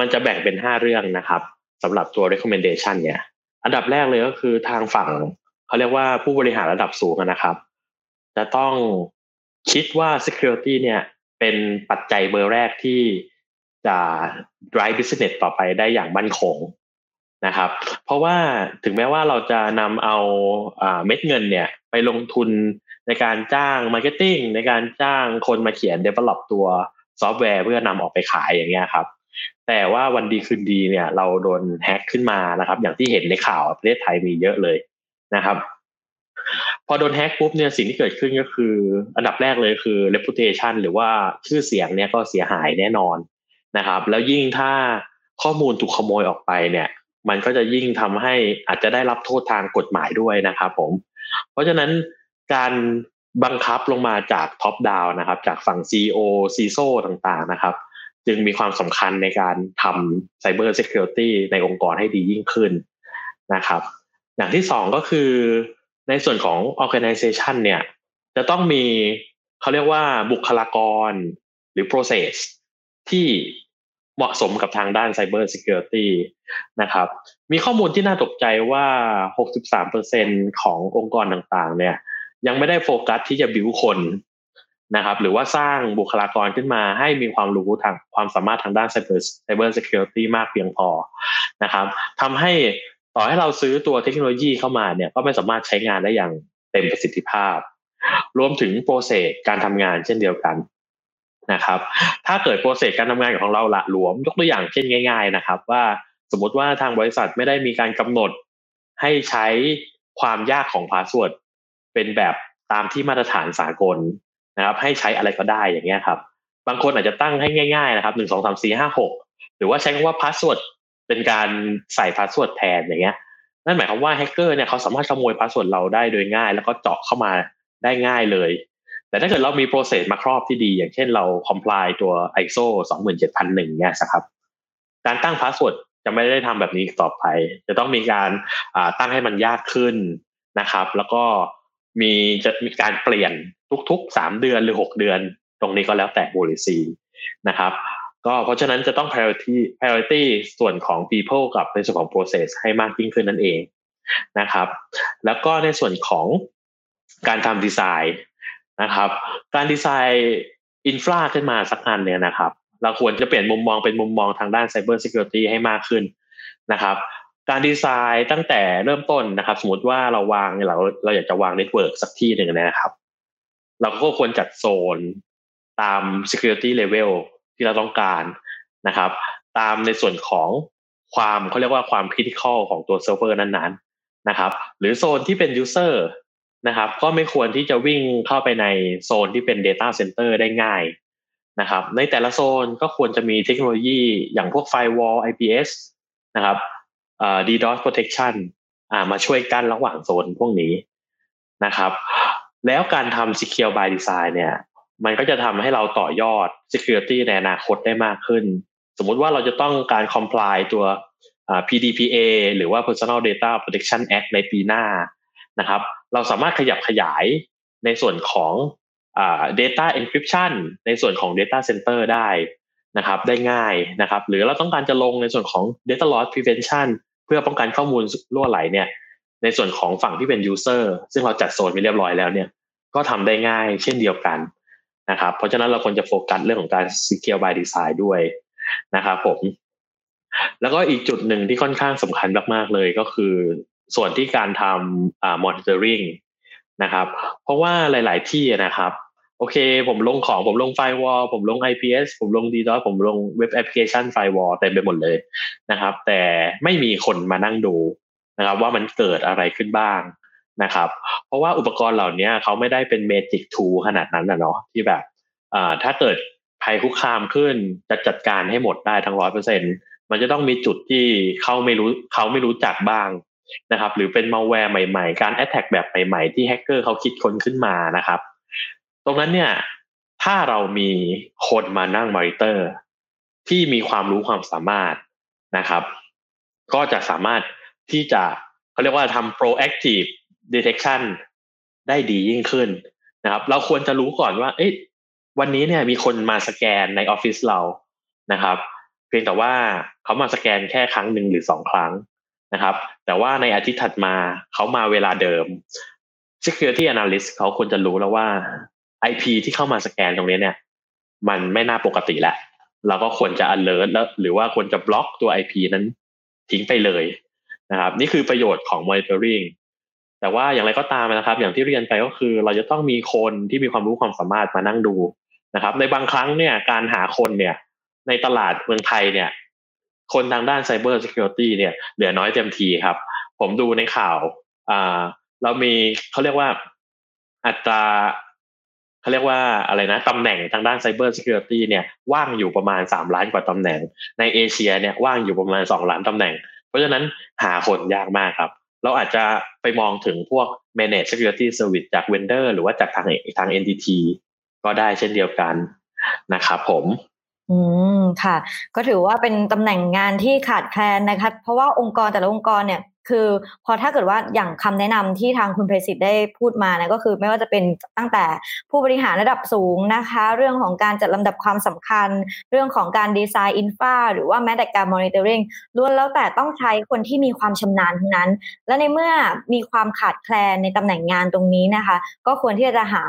มันจะแบ่งเป็น5เรื่องนะครับสำหรับตัว recommendation เนี่ยอันดับแรกเลยก็คือทางฝั่งเขาเรียกว่าผู้บริหารระดับสูงนะครับจะต้องคิดว่า security เนี่ยเป็นปัจจัยเบอร์แรกที่จะ drive business ต่อไปได้อย่างมั่นคงนะครับเพราะว่าถึงแม้ว่าเราจะนำเอาเม็ดเงินเนี่ยไปลงทุนในการจ้าง marketing ในการจ้างคนมาเขียน develop ตัวซอฟต์แวร์เพื่อนำออกไปขายอย่างเงี้ยครับแต่ว่าวันดีคืนดีเนี่ยเราโดนแฮกขึ้นมานะครับอย่างที่เห็นในข่าวประเทศไทยมีเยอะเลยนะครับพอโดนแฮกปุ๊บเนี่ยสิ่งที่เกิดขึ้นก็คืออันดับแรกเลยคือ reputation หรือว่าชื่อเสียงเนี่ยก็เสียหายแน่นอนนะครับแล้วยิ่งถ้าข้อมูลถูกขโมยออกไปเนี่ยมันก็จะยิ่งทำให้อาจจะได้รับโทษทางกฎหมายด้วยนะครับผมเพราะฉะนั้นการบังคับลงมาจากท็อปดาวน์นะครับจากฝั่ง CEO CISO ต่างๆนะครับจึงมีความสำคัญในการทำ Cyber Security ในองค์กรให้ดียิ่งขึ้นนะครับอย่างที่สองก็คือในส่วนของ Organization เนี่ยจะต้องมีเขาเรียกว่าบุคลากรหรือ process ที่เหมาะสมกับทางด้าน Cyber Security นะครับมีข้อมูลที่น่าตกใจว่า 63% ขององค์กรต่างๆเนี่ยยังไม่ได้โฟกัสที่จะบิวคนนะครับหรือว่าสร้างบุคลากรขึ้นมาให้มีความรู้ทางความสามารถทางด้าน Cyber Security มากเพียงพอนะครับทำให้ต่อให้เราซื้อตัวเทคโนโลยีเข้ามาเนี่ยก็ไม่สามารถใช้งานได้อย่างเต็มประสิทธิภาพรวมถึงโปรเซสการทำงานเช่นเดียวกันนะครับถ้าเกิดโปรเซสการทำงานของเราละหลวมยกตัวอย่างเช่นง่ายๆนะครับว่าสมมติว่าทางบริษัทไม่ได้มีการกำหนดให้ใช้ความยากของพาสเวิร์ดเป็นแบบตามที่มาตรฐานสากลนะครับให้ใช้อะไรก็ได้อย่างเงี้ยครับบางคนอาจจะตั้งให้ง่ายๆนะครับ1 2 3 4 5 6หรือว่าใช้คำว่าพาสเวิร์ดเป็นการใส่พาสเวิร์ดแทนอย่างเงี้ยนั่นหมายความว่าแฮกเกอร์เนี่ยเขาสามารถขโมยพาสเวิร์ดเราได้โดยง่ายแล้วก็เจาะเข้ามา ได้ง่ายเลยแต่ถ้าเกิดเรามีโปรเซสมาครอบที่ดีอย่างเช่นเรา comply ตัว ISO 27001 เนี่ยนะครับการตั้งพาสเวิร์ดจะไม่ได้ทำแบบนี้ต่อไปจะต้องมีการตั้งให้มันยากขึ้นนะครับแล้วก็จะมีการเปลี่ยนทุกๆ3เดือนหรือ6เดือนตรงนี้ก็แล้วแต่ policy นะครับก็เพราะฉะนั้นจะต้อง priority ส่วนของ people กับในส่วนของ process ให้มากยิ่งขึ้นนั่นเองนะครับแล้วก็ในส่วนของการทำดีไซน์นะครับการดีไซน์อินฟราขึ้นมาสักอันเนี่ยนะครับเราควรจะเปลี่ยนมุมมองเป็นมุมมองทางด้าน Cyber Security ให้มากขึ้นนะครับการดีไซน์ตั้งแต่เริ่มต้นนะครับสมมติว่าเราอยากจะวางเน็ตเวิร์คสักที่หนึ่งนะครับเราก็ควรจัดโซนตาม security level ที่เราต้องการนะครับตามในส่วนของความเขาเรียกว่าความ critical ของตัวเซิร์ฟเวอร์นั้นๆนะครับหรือโซนที่เป็น user นะครับก็ไม่ควรที่จะวิ่งเข้าไปในโซนที่เป็น data center ได้ง่ายนะครับในแต่ละโซนก็ควรจะมีเทคโนโลยีอย่างพวก firewall IPS นะครับDDoS protection มาช่วยกันระหว่างโซนพวกนี้นะครับแล้วการทำ secure by design เนี่ยมันก็จะทำให้เราต่อยอด security ในอนาคตได้มากขึ้นสมมุติว่าเราจะต้องการ comply ตัว PDPA หรือว่า Personal Data Protection Act ในปีหน้านะครับเราสามารถขยับขยายในส่วนของdata encryption ในส่วนของ data center ได้นะครับได้ง่ายนะครับหรือเราต้องการจะลงในส่วนของ data loss prevention เพื่อป้องกันข้อมูลรั่วไหลเนี่ยในส่วนของฝั่งที่เป็น user ซึ่งเราจัดโซนไว้เรียบร้อยแล้วเนี่ยก็ทำได้ง่ายเช่นเดียวกันนะครับเพราะฉะนั้นเราควรจะโฟกัสเรื่องของการ secure by design ด้วยนะครับผมแล้วก็อีกจุดหนึ่งที่ค่อนข้างสำคัญมากๆเลยก็คือส่วนที่การทำmonitoring นะครับเพราะว่าหลายๆที่นะครับโอเคผมลงของผมลง firewall ผมลง IPS ผมลง DDoS ผมลง web application firewall เต็มไปหมดเลยนะครับแต่ไม่มีคนมานั่งดูนะครับว่ามันเกิดอะไรขึ้นบ้างนะครับเพราะว่าอุปกรณ์เหล่านี้เขาไม่ได้เป็น magic tool ขนาดนั้นนะเนาะที่แบบถ้าเกิดภัยคุกคามขึ้นจะจัดการให้หมดได้ทั้ง 100% มันจะต้องมีจุดที่เขาไม่รู้จักบ้างนะครับหรือเป็น malware ใหม่ๆการ attack แบบใหม่ๆที่แฮกเกอร์เขาคิดค้นขึ้นมานะครับตรงนั้นเนี่ยถ้าเรามีคนมานั่งมอนิเตอร์ที่มีความรู้ความสามารถนะครับก็จะสามารถที่จะเขาเรียกว่าทำ proactive detection ได้ดียิ่งขึ้นนะครับเราควรจะรู้ก่อนว่าเอ๊ะวันนี้เนี่ยมีคนมาสแกนในออฟฟิศเรานะครับเพียงแต่ว่าเขามาสแกนแค่ครั้งหนึ่งหรือ2ครั้งนะครับแต่ว่าในอาทิตย์ถัดมาเขามาเวลาเดิม security analyst เขาควรจะรู้แล้วว่าIP ที่เข้ามาสแกนตรงนี้เนี่ยมันไม่น่าปกติแล้วเราก็ควรจะ alert แล้วหรือว่าควรจะบล็อกตัว IP นั้นทิ้งไปเลยนะครับนี่คือประโยชน์ของ monitoring แต่ว่าอย่างไรก็ตามนะครับอย่างที่เรียนไปก็คือเราจะต้องมีคนที่มีความรู้ความสามารถมานั่งดูนะครับในบางครั้งเนี่ยการหาคนเนี่ยในตลาดเมืองไทยเนี่ยคนทางด้าน cyber security เนี่ยเหลือน้อยเต็มทีครับผมดูในข่าวเรามีเขาเรียกว่าอัตราเขาเรียกว่าอะไรนะตำแหน่งทางด้าน Cyber Security เนี่ยว่างอยู่ประมาณ3ล้านกว่าตำแหน่งในเอเชียเนี่ยว่างอยู่ประมาณ2ล้านตำแหน่งเพราะฉะนั้นหาคนยากมากครับเราอาจจะไปมองถึงพวก Managed Security Service จาก Vendor หรือว่าจากทาง NTT ก็ได้เช่นเดียวกันนะครับผมค่ะก็ถือว่าเป็นตำแหน่งงานที่ขาดแคลนนะคะเพราะว่าองค์กรแต่ละองค์กรเนี่ยคือพอถ้าเกิดว่าอย่างคำแนะนำที่ทางคุณเพรสิทธิ์ได้พูดมานะก็คือไม่ว่าจะเป็นตั้งแต่ผู้บริหารระดับสูงนะคะเรื่องของการจัดลำดับความสำคัญเรื่องของการดีไซน์อินฟราหรือว่าแม้แต่การมอนิเตอร์ริงล้วนแล้วแต่ต้องใช้คนที่มีความชำนาญทั้งนั้นและในเมื่อมีความขาดแคลนในตำแหน่งงานตรงนี้นะคะก็ควรที่จะหา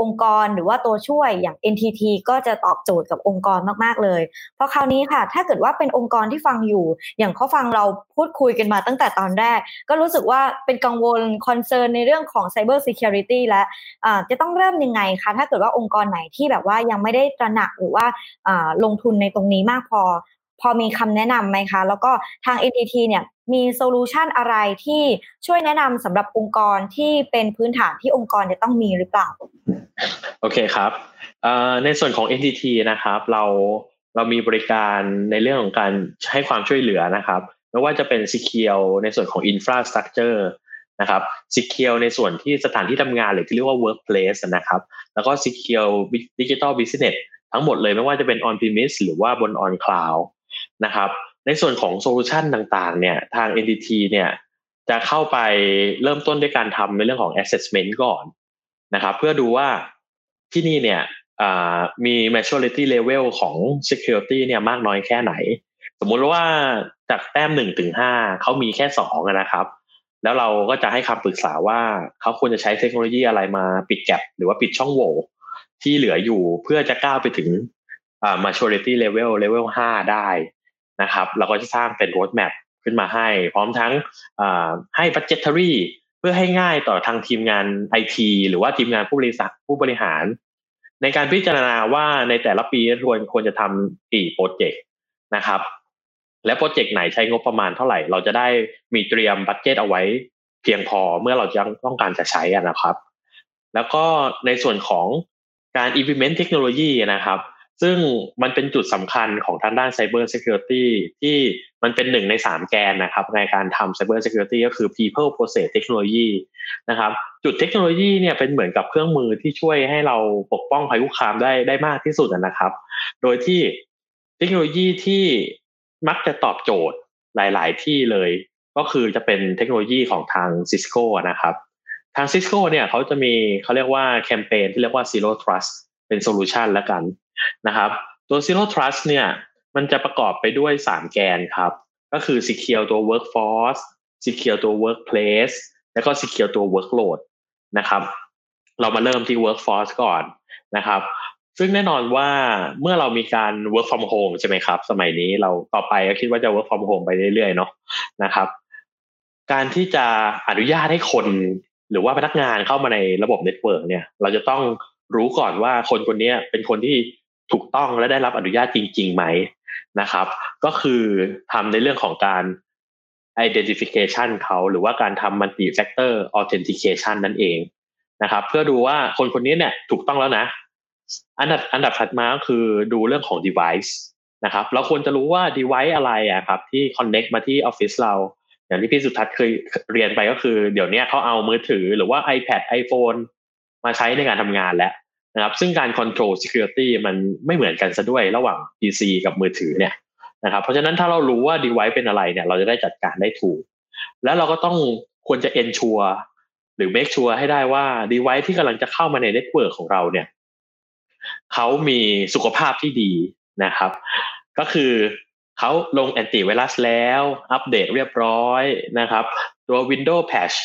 องค์กรหรือว่าตัวช่วยอย่าง NTT ก็จะตอบโจทย์กับองค์กรมากๆเลยเพราะคราวนี้ค่ะถ้าเกิดว่าเป็นองค์กรที่ฟังอยู่อย่างเขาฟังเราพูดคุยกันมาตั้งแต่ตอนแรกก็รู้สึกว่าเป็นกังวลคอนเซิร์นในเรื่องของ Cyber Security และจะต้องเริ่มยังไงคะถ้าเกิดว่าองค์กรไหนที่แบบว่ายังไม่ได้ตระหนักหรือว่าลงทุนในตรงนี้มากพอมีคำแนะนำไหมคะแล้วก็ทาง NTT เนี่ยมีโซลูชันอะไรที่ช่วยแนะนำสำหรับองค์กรที่เป็นพื้นฐานที่องค์กรจะต้องมีหรือเปล่าโอเคครับในส่วนของ NTT นะครับเรามีบริการในเรื่องของการให้ความช่วยเหลือนะครับไม่ว่าจะเป็น Secure ในส่วนของ Infrastructure นะครับsecureในส่วนที่สถานที่ทำงานหรือที่เรียกว่า workplace นะครับแล้วก็secure digital business ทั้งหมดเลยไม่ว่าจะเป็น on premise หรือว่าบน on cloud นะครับในส่วนของโซลูชันต่างๆเนี่ยทาง NTT เนี่ยจะเข้าไปเริ่มต้นด้วยการทำในเรื่องของ assessment ก่อนนะครับเพื่อดูว่าที่นี่เนี่ยมี maturity level ของ security เนี่ยมากน้อยแค่ไหนสมมุติว่าจากแต้ม1ถึง5เขามีแค่2นะครับแล้วเราก็จะให้คำปรึกษาว่าเขาควรจะใช้เทคโนโลยีอะไรมาปิดแกปหรือว่าปิดช่องโหว่ที่เหลืออยู่เพื่อจะก้าวไปถึงmaturity level 5ได้นะครับเราก็จะสร้างเป็น road map ขึ้นมาให้พร้อมทั้งให้ budgetary เพื่อให้ง่ายต่อทางทีมงาน IT หรือว่าทีมงานผู้บริหารในการพิจารณาว่าในแต่ละปีควรจะทำกี่โปรเจกต์นะครับและโปรเจกต์ไหนใช้งบประมาณเท่าไหร่เราจะได้มีเตรียมบัดเจ็ตเอาไว้เพียงพอเมื่อเราต้องการจะใช้นะครับแล้วก็ในส่วนของการ implement เทคโนโลยีนะครับซึ่งมันเป็นจุดสำคัญของทางด้าน Cyber Security ที่มันเป็นหนึ่งใน3แกนนะครับในการทำ Cyber Security ก็คือ People Process Technology นะครับจุดเทคโนโลยีเนี่ยเป็นเหมือนกับเครื่องมือที่ช่วยให้เราปกป้องภัยคุกคามได้มากที่สุดนะครับโดยที่เทคโนโลยีที่มักจะตอบโจทย์หลายๆที่เลยก็คือจะเป็นเทคโนโลยีของทาง Cisco นะครับทาง Cisco เนี่ยเขาจะมีเขาเรียกว่าแคมเปญที่เรียกว่า Zero Trust เป็นโซลูชันละกันนะครับตัว Zero Trust เนี่ยมันจะประกอบไปด้วย3แกนครับก็คือ Secure ตัว Workforce Secure ตัว Workplace แล้วก็ Secure ตัว Workload นะครับเรามาเริ่มที่ Workforce ก่อนนะครับซึ่งแน่นอนว่าเมื่อเรามีการ work from home ใช่ไหมครับสมัยนี้เราต่อไปก็คิดว่าจะ work from home ไปเรื่อยๆเนาะนะครับการที่จะอนุญาตให้คนหรือว่าพนักงานเข้ามาในระบบเน็ตเวิร์กเนี่ยเราจะต้องรู้ก่อนว่าคนคนนี้เป็นคนที่ถูกต้องและได้รับอนุญาตจริงๆไหมนะครับก็คือทำในเรื่องของการ identification เขาหรือว่าการทำ multi factor authentication นั่นเองนะครับเพื่อดูว่าคนคนนี้เนี่ยถูกต้องแล้วนะอันดับถัดมาก็คือดูเรื่องของ device นะครับเราควรจะรู้ว่า device อะไรครับที่ connect มาที่ออฟฟิศเราอย่างที่พี่สุทัศน์เคยเรียนไปก็คือเดี๋ยวนี้เขาเอามือถือหรือว่า iPad iPhone มาใช้ในการทำงานแล้วนะครับซึ่งการ control security มันไม่เหมือนกันซะด้วยระหว่าง PC กับมือถือเนี่ยนะครับเพราะฉะนั้นถ้าเรารู้ว่า device เป็นอะไรเนี่ยเราจะได้จัดการได้ถูกแล้วเราก็ต้องควรจะ ensure หรือ make sure ให้ได้ว่า device ที่กำลังจะเข้ามาใน network ของเราเนี่ยเขามีสุขภาพที่ดีนะครับก็คือเขาลงแอนตี้ไวรัสแล้วอัปเดตเรียบร้อยนะครับตัว Windows patch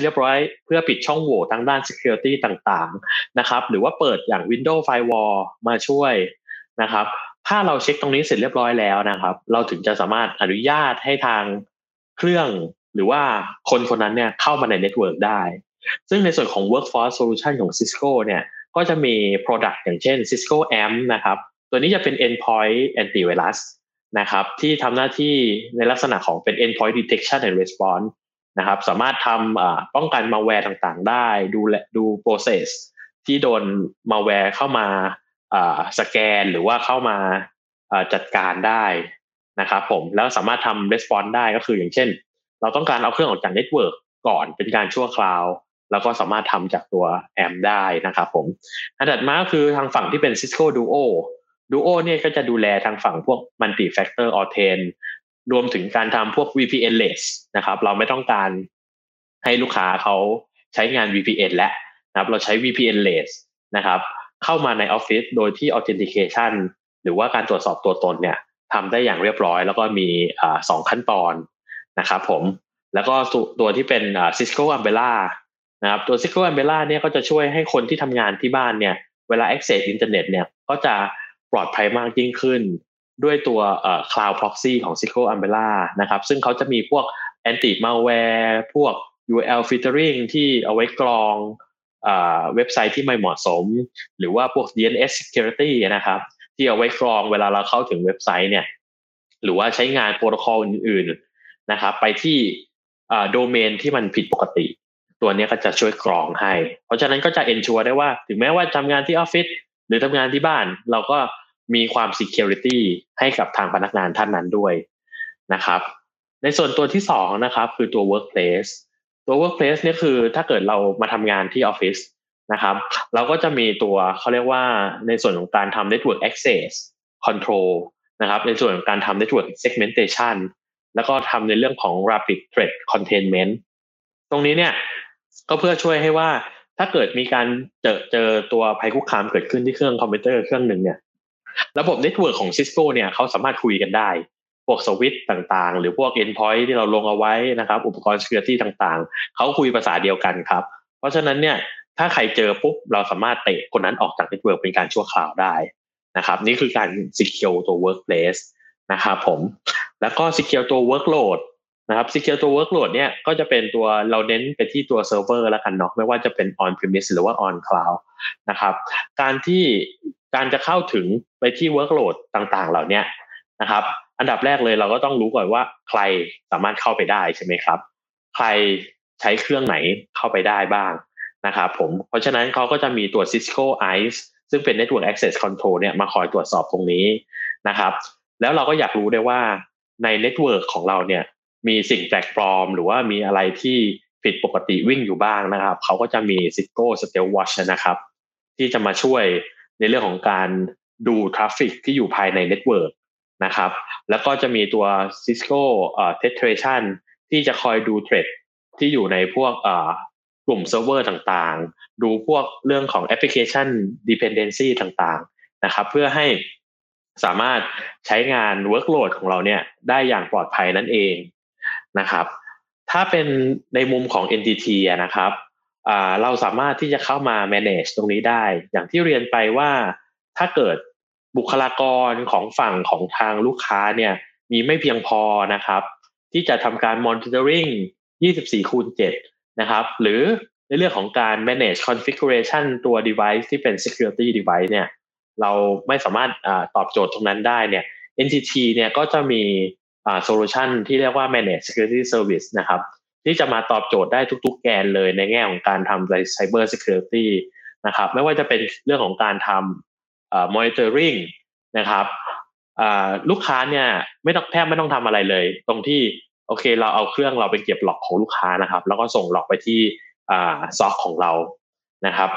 เรียบร้อยเพื่อปิดช่องโหว่ทางด้าน security ต่างๆนะครับหรือว่าเปิดอย่าง Windows Firewall มาช่วยนะครับถ้าเราเช็คตรงนี้เสร็จเรียบร้อยแล้วนะครับเราถึงจะสามารถอนุญาตให้ทางเครื่องหรือว่าคนคนนั้นเนี่ยเข้ามาใน Network ได้ซึ่งในส่วนของ Workforce Solution ของ Cisco เนี่ยก็จะมี product อย่างเช่น Cisco AMP นะครับตัวนี้จะเป็น endpoint antivirus นะครับที่ทำหน้าที่ในลักษณะของเป็น endpoint detection and response นะครับสามารถทำป้องกัน malware ต่างๆได้ดู process ที่โดน malware เข้ามาสแกนหรือว่าเข้ามาจัดการได้นะครับผมแล้วสามารถทำ response ได้ก็คืออย่างเช่นเราต้องการเอาเครื่องออกจาก network ก่อนเป็นการชั่วคราวแล้วก็สามารถทำจากตัว AMP ได้นะครับผมอันดับมาคือทางฝั่งที่เป็น Cisco Duo เนี่ยก็จะดูแลทางฝั่งพวก Multi Factor Authentication รวมถึงการทำพวก VPNless นะครับเราไม่ต้องการให้ลูกค้าเขาใช้งาน VPN แล้วนะครับเราใช้ VPNless นะครับเข้ามาในออฟฟิศโดยที่ Authentication หรือว่าการตรวจสอบตัวตนเนี่ยทำได้อย่างเรียบร้อยแล้วก็มี2ขั้นตอนนะครับผมแล้วก็ตัวที่เป็น Cisco Umbrellaนะครับตัว Cisco Umbrella เนี่ยก็จะช่วยให้คนที่ทำงานที่บ้านเนี่ยเวลา access อินเทอร์เน็ตเนี่ยก็จะปลอดภัยมากยิ่งขึ้นด้วยตัวcloud proxy ของ Cisco Umbrella นะครับซึ่งเขาจะมีพวก anti malware พวก URL filtering ที่เอาไว้กรองเว็บไซต์ที่ไม่เหมาะสมหรือว่าพวก DNS security นะครับที่เอาไว้กรองเวลาเราเข้าถึงเว็บไซต์เนี่ยหรือว่าใช้งานโปรโตคอลอื่นๆนะครับไปที่โดเมนที่มันผิดปกติตัวนี้ก็จะช่วยกรองให้เพราะฉะนั้นก็จะ ensure ได้ว่าถึงแม้ว่าทำงานที่ออฟฟิศหรือทำงานที่บ้านเราก็มีความ security ให้กับทางพนักงานท่านนั้นด้วยนะครับในส่วนตัวที่2นะครับคือตัว workplace ตัว workplace เนี่ยคือถ้าเกิดเรามาทำงานที่ออฟฟิศนะครับเราก็จะมีตัวเขาเรียกว่าในส่วนของการทำ network access control นะครับในส่วนของการทำ network segmentation แล้วก็ทำในเรื่องของ rapid threat containment ตรงนี้เนี่ยก็เพื่อช่วยให้ว่าถ้าเกิดมีการเจอตัวภัยคุกคามเกิดขึ้นที่เครื่องคอมพิวเตอร์เครื่องนึงเนี่ยระบบ network ของ Cisco เนี่ยเขาสามารถคุยกันได้พวกสวิตช์ต่างๆหรือพวก endpoint ที่เราลงเอาไว้นะครับอุปกรณ์ security ต่างๆเขาคุยภาษาเดียวกันครับเพราะฉะนั้นเนี่ยถ้าใครเจอปุ๊บเราสามารถเตะคนนั้นออกจาก network เป็นการชั่วคราวได้นะครับนี่คือการ secure ตัว workplace นะครับผมแล้วก็ secure ตัว workload นะครับ secure ตัว workload เนี่ยก็จะเป็นตัวเราเน้นไปที่ตัว server แล้วกันเนาะไม่ว่าจะเป็น on premise หรือว่า on cloud นะครับการจะเข้าถึงไปที่ workload ต่างๆเหล่านี้นะครับอันดับแรกเลยเราก็ต้องรู้ก่อนว่าใครสามารถเข้าไปได้ใช่ไหมครับใครใช้เครื่องไหนเข้าไปได้บ้างนะครับผมเพราะฉะนั้นเขาก็จะมีตัว Cisco ICE ซึ่งเป็น Network Access Control เนี่ยมาคอยตรวจสอบตรงนี้นะครับแล้วเราก็อยากรู้ได้ว่าใน Network ของเราเนี่ยมีสิ่งแปลกปลอมหรือว่ามีอะไรที่ผิดปกติวิ่งอยู่บ้างนะครับเขาก็จะมี Cisco Steelwatch นะครับที่จะมาช่วยในเรื่องของการดูทราฟฟิกที่อยู่ภายใน Networkนะครับแล้วก็จะมีตัว Cisco Filtration ที่จะคอยดูเทรดที่อยู่ในพวกกลุ่มเซิร์ฟเวอร์ต่างๆดูพวกเรื่องของ Application Dependency ต่างๆนะครับเพื่อให้สามารถใช้งาน Workload ของเราเนี่ยได้อย่างปลอดภัยนั่นเองนะครับถ้าเป็นในมุมของ NTT นะครับเราสามารถที่จะเข้ามา manage ตรงนี้ได้อย่างที่เรียนไปว่าถ้าเกิดบุคลากรของฝั่งของทางลูกค้าเนี่ยมีไม่เพียงพอนะครับที่จะทำการ monitoring 24/7 นะครับหรือในเรื่องของการ manage configuration ตัว device ที่เป็น security device เนี่ยเราไม่สามารถตอบโจทย์ตรงนั้นได้เนี่ย NTT เนี่ยก็จะมีsolution ที่เรียกว่า manage security service นะครับที่จะมาตอบโจทย์ได้ทุกๆแกนเลยในแง่ของการทำ cyber security นะครับไม่ว่าจะเป็นเรื่องของการทำmonitoring นะครับลูกค้าเนี่ยไม่ต้องแทบไม่ต้องทำอะไรเลยตรงที่โอเคเราเอาเครื่องเราไปเก็บล็อกของลูกค้านะครับแล้วก็ส่งล็อกไปที่SOC ของเรานะครับ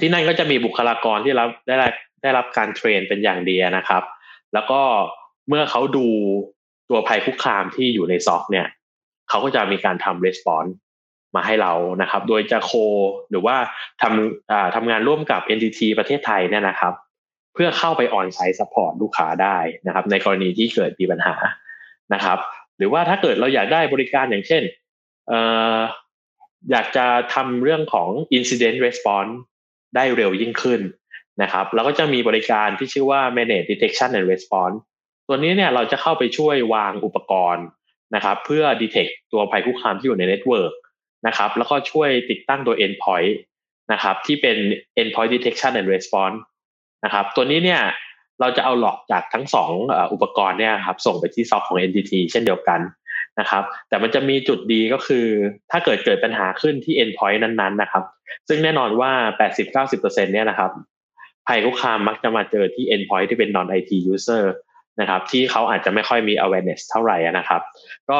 ที่นั่นก็จะมีบุคลากรที่ได้รับการเทรนเป็นอย่างดีนะครับแล้วก็เมื่อเขาดูตัวภัยคุกคามที่อยู่ใน SOC เนี่ยเขาก็จะมีการทำ response มาให้เรานะครับโดยจะโคหรือว่าทำงานร่วมกับ NTT ประเทศไทยเนี่ยนะครับเพื่อเข้าไป on-site support ลูกค้าได้นะครับในกรณีที่เกิดมีปัญหานะครับหรือว่าถ้าเกิดเราอยากได้บริการอย่างเช่นอยากจะทำเรื่องของ incident response ได้เร็วยิ่งขึ้นนะครับเราก็จะมีบริการที่ชื่อว่า managed detection and response ตัวนี้เนี่ยเราจะเข้าไปช่วยวางอุปกรณ์นะครับเพื่อ detect ตัวภัยคุกคามที่อยู่ใน network นะครับแล้วก็ช่วยติดตั้งตัว endpoint นะครับที่เป็น endpoint detection and responseนะครับตัวนี้เนี่ยเราจะเอาหลอกจากทั้ง2 อุปกรณ์เนี่ยครับส่งไปที่ซอฟต์ของ NTT เช่นเดียวกันนะครับแต่มันจะมีจุดดีก็คือถ้าเกิดปัญหาขึ้นที่ endpoint นั้นๆนะครับซึ่งแน่นอนว่า 80-90% เนี่ยนะครับภัยคุกคามมักจะมาเจอที่ endpoint ที่เป็น non IT user นะครับที่เขาอาจจะไม่ค่อยมี awareness เท่าไหร่นะครับก็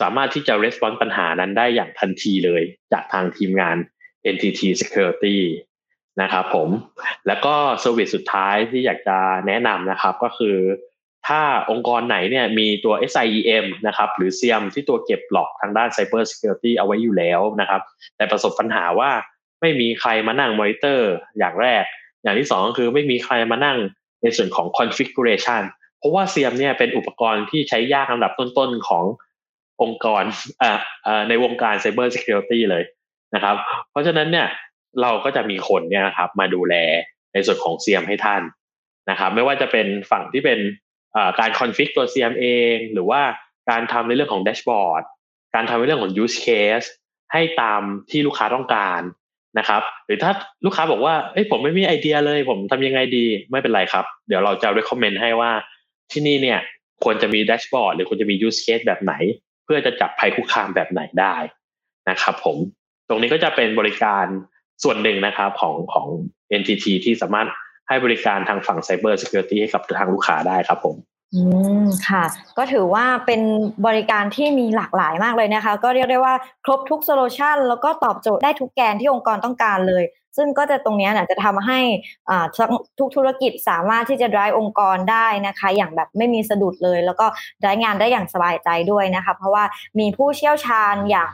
สามารถที่จะ respond ปัญหานั้นได้อย่างทันทีเลยจากทางทีมงาน NTT Securityนะครับผมแล้วก็เซอร์วิสสุดท้ายที่อยากจะแนะนำนะครับก็คือถ้าองค์กรไหนเนี่ยมีตัว SIEM นะครับหรือ SIEM ที่ตัวเก็บหลอกทางด้าน Cyber Security เอาไว้อยู่แล้วนะครับแต่ประสบปัญหาว่าไม่มีใครมานั่งมอนิเตอร์อย่างแรกอย่างที่2ก็คือไม่มีใครมานั่งในส่วนของ Configuration เพราะว่า SIEM เนี่ยเป็นอุปกรณ์ที่ใช้ยากลำดับต้นๆขององค์กรในวงการ Cyber Security เลยนะครับเพราะฉะนั้นเนี่ยเราก็จะมีคนเนี่ยครับมาดูแลในส่วนของ CIEM ให้ท่านนะครับไม่ว่าจะเป็นฝั่งที่เป็นการคอนฟิกตัว CIEM เองหรือว่าการทำในเรื่องของแดชบอร์ดการทำในเรื่องของ use case ให้ตามที่ลูกค้าต้องการนะครับหรือถ้าลูกค้าบอกว่าเอ้ยผมไม่มีไอเดียเลยผมทำยังไงดีไม่เป็นไรครับเดี๋ยวเราจะ recommend ให้ว่าที่นี่เนี่ยควรจะมีแดชบอร์ดหรือควรจะมี use case แบบไหนเพื่อจะจับภัยคุกคามแบบไหนได้นะครับผมตรงนี้ก็จะเป็นบริการส่วนหนึ่งนะครับของ NTT ที่สามารถให้บริการทางฝั่ง Cyber Security ให้กับทางลูกค้าได้ครับผม ค่ะก็ถือว่าเป็นบริการที่มีหลากหลายมากเลยนะคะก็เรียกได้ว่าครบทุกโซลูชันแล้วก็ตอบโจทย์ได้ทุกแกนที่องค์กรต้องการเลยซึ่งก็จะตรงนี้จะทำให้ทุกธุรกิจสามารถที่จะ drive องค์กรได้นะคะอย่างแบบไม่มีสะดุดเลยแล้วก็ drive งานได้อย่างสบายใจด้วยนะคะเพราะว่ามีผู้เชี่ยวชาญอย่าง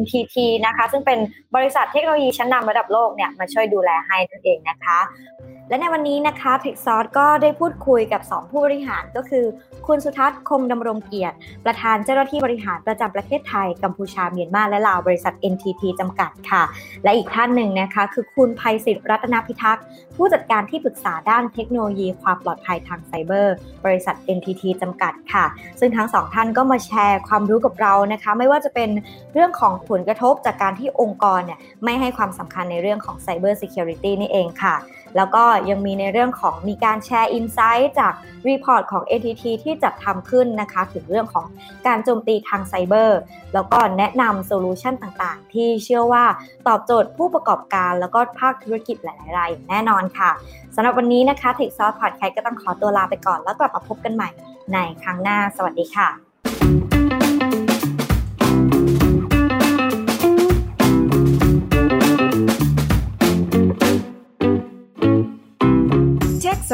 NTT นะคะซึ่งเป็นบริษัทเทคโนโลยีชั้นนำระดับโลกเนี่ยมาช่วยดูแลให้นั่นเองนะคะและในวันนี้นะคะ Tech Sauce ก็ได้พูดคุยกับ2ผู้บริหารก็คือคุณสุทัศน์คงดำรงเกียรติประธานเจ้าหน้าที่บริหารประจำประเทศไทยกัมพูชาเมียนมาและลาวบริษัท NTT จำกัดค่ะและอีกท่านหนึ่งนะคะคือคุณไพศิษฐ์รัตนพิทักษ์ผู้จัดการที่ปรึกษาด้านเทคโนโลยีความปลอดภัยทางไซเบอร์บริษัท NTT จำกัดค่ะซึ่งทั้ง2ท่านก็มาแชร์ความรู้กับเรานะคะไม่ว่าจะเป็นเรื่องของผลกระทบจากการที่องค์กรเนี่ยไม่ให้ความสำคัญในเรื่องของ Cyber Security นี่เองค่ะแล้วก็ยังมีในเรื่องของมีการแชร์อินไซต์จากรีพอร์ตของ NTT ที่จัดทำขึ้นนะคะถึงเรื่องของการโจมตีทางไซเบอร์แล้วก็แนะนำโซลูชันต่างๆที่เชื่อว่าตอบโจทย์ผู้ประกอบการแล้วก็ภาคธุรกิจหลายๆรายแน่นอนค่ะสำหรับวันนี้นะคะ Tech Sauce Podcast ก็ต้องขอตัวลาไปก่อนแล้วกลับมาพบกันใหม่ในครั้งหน้าสวัสดีค่ะTech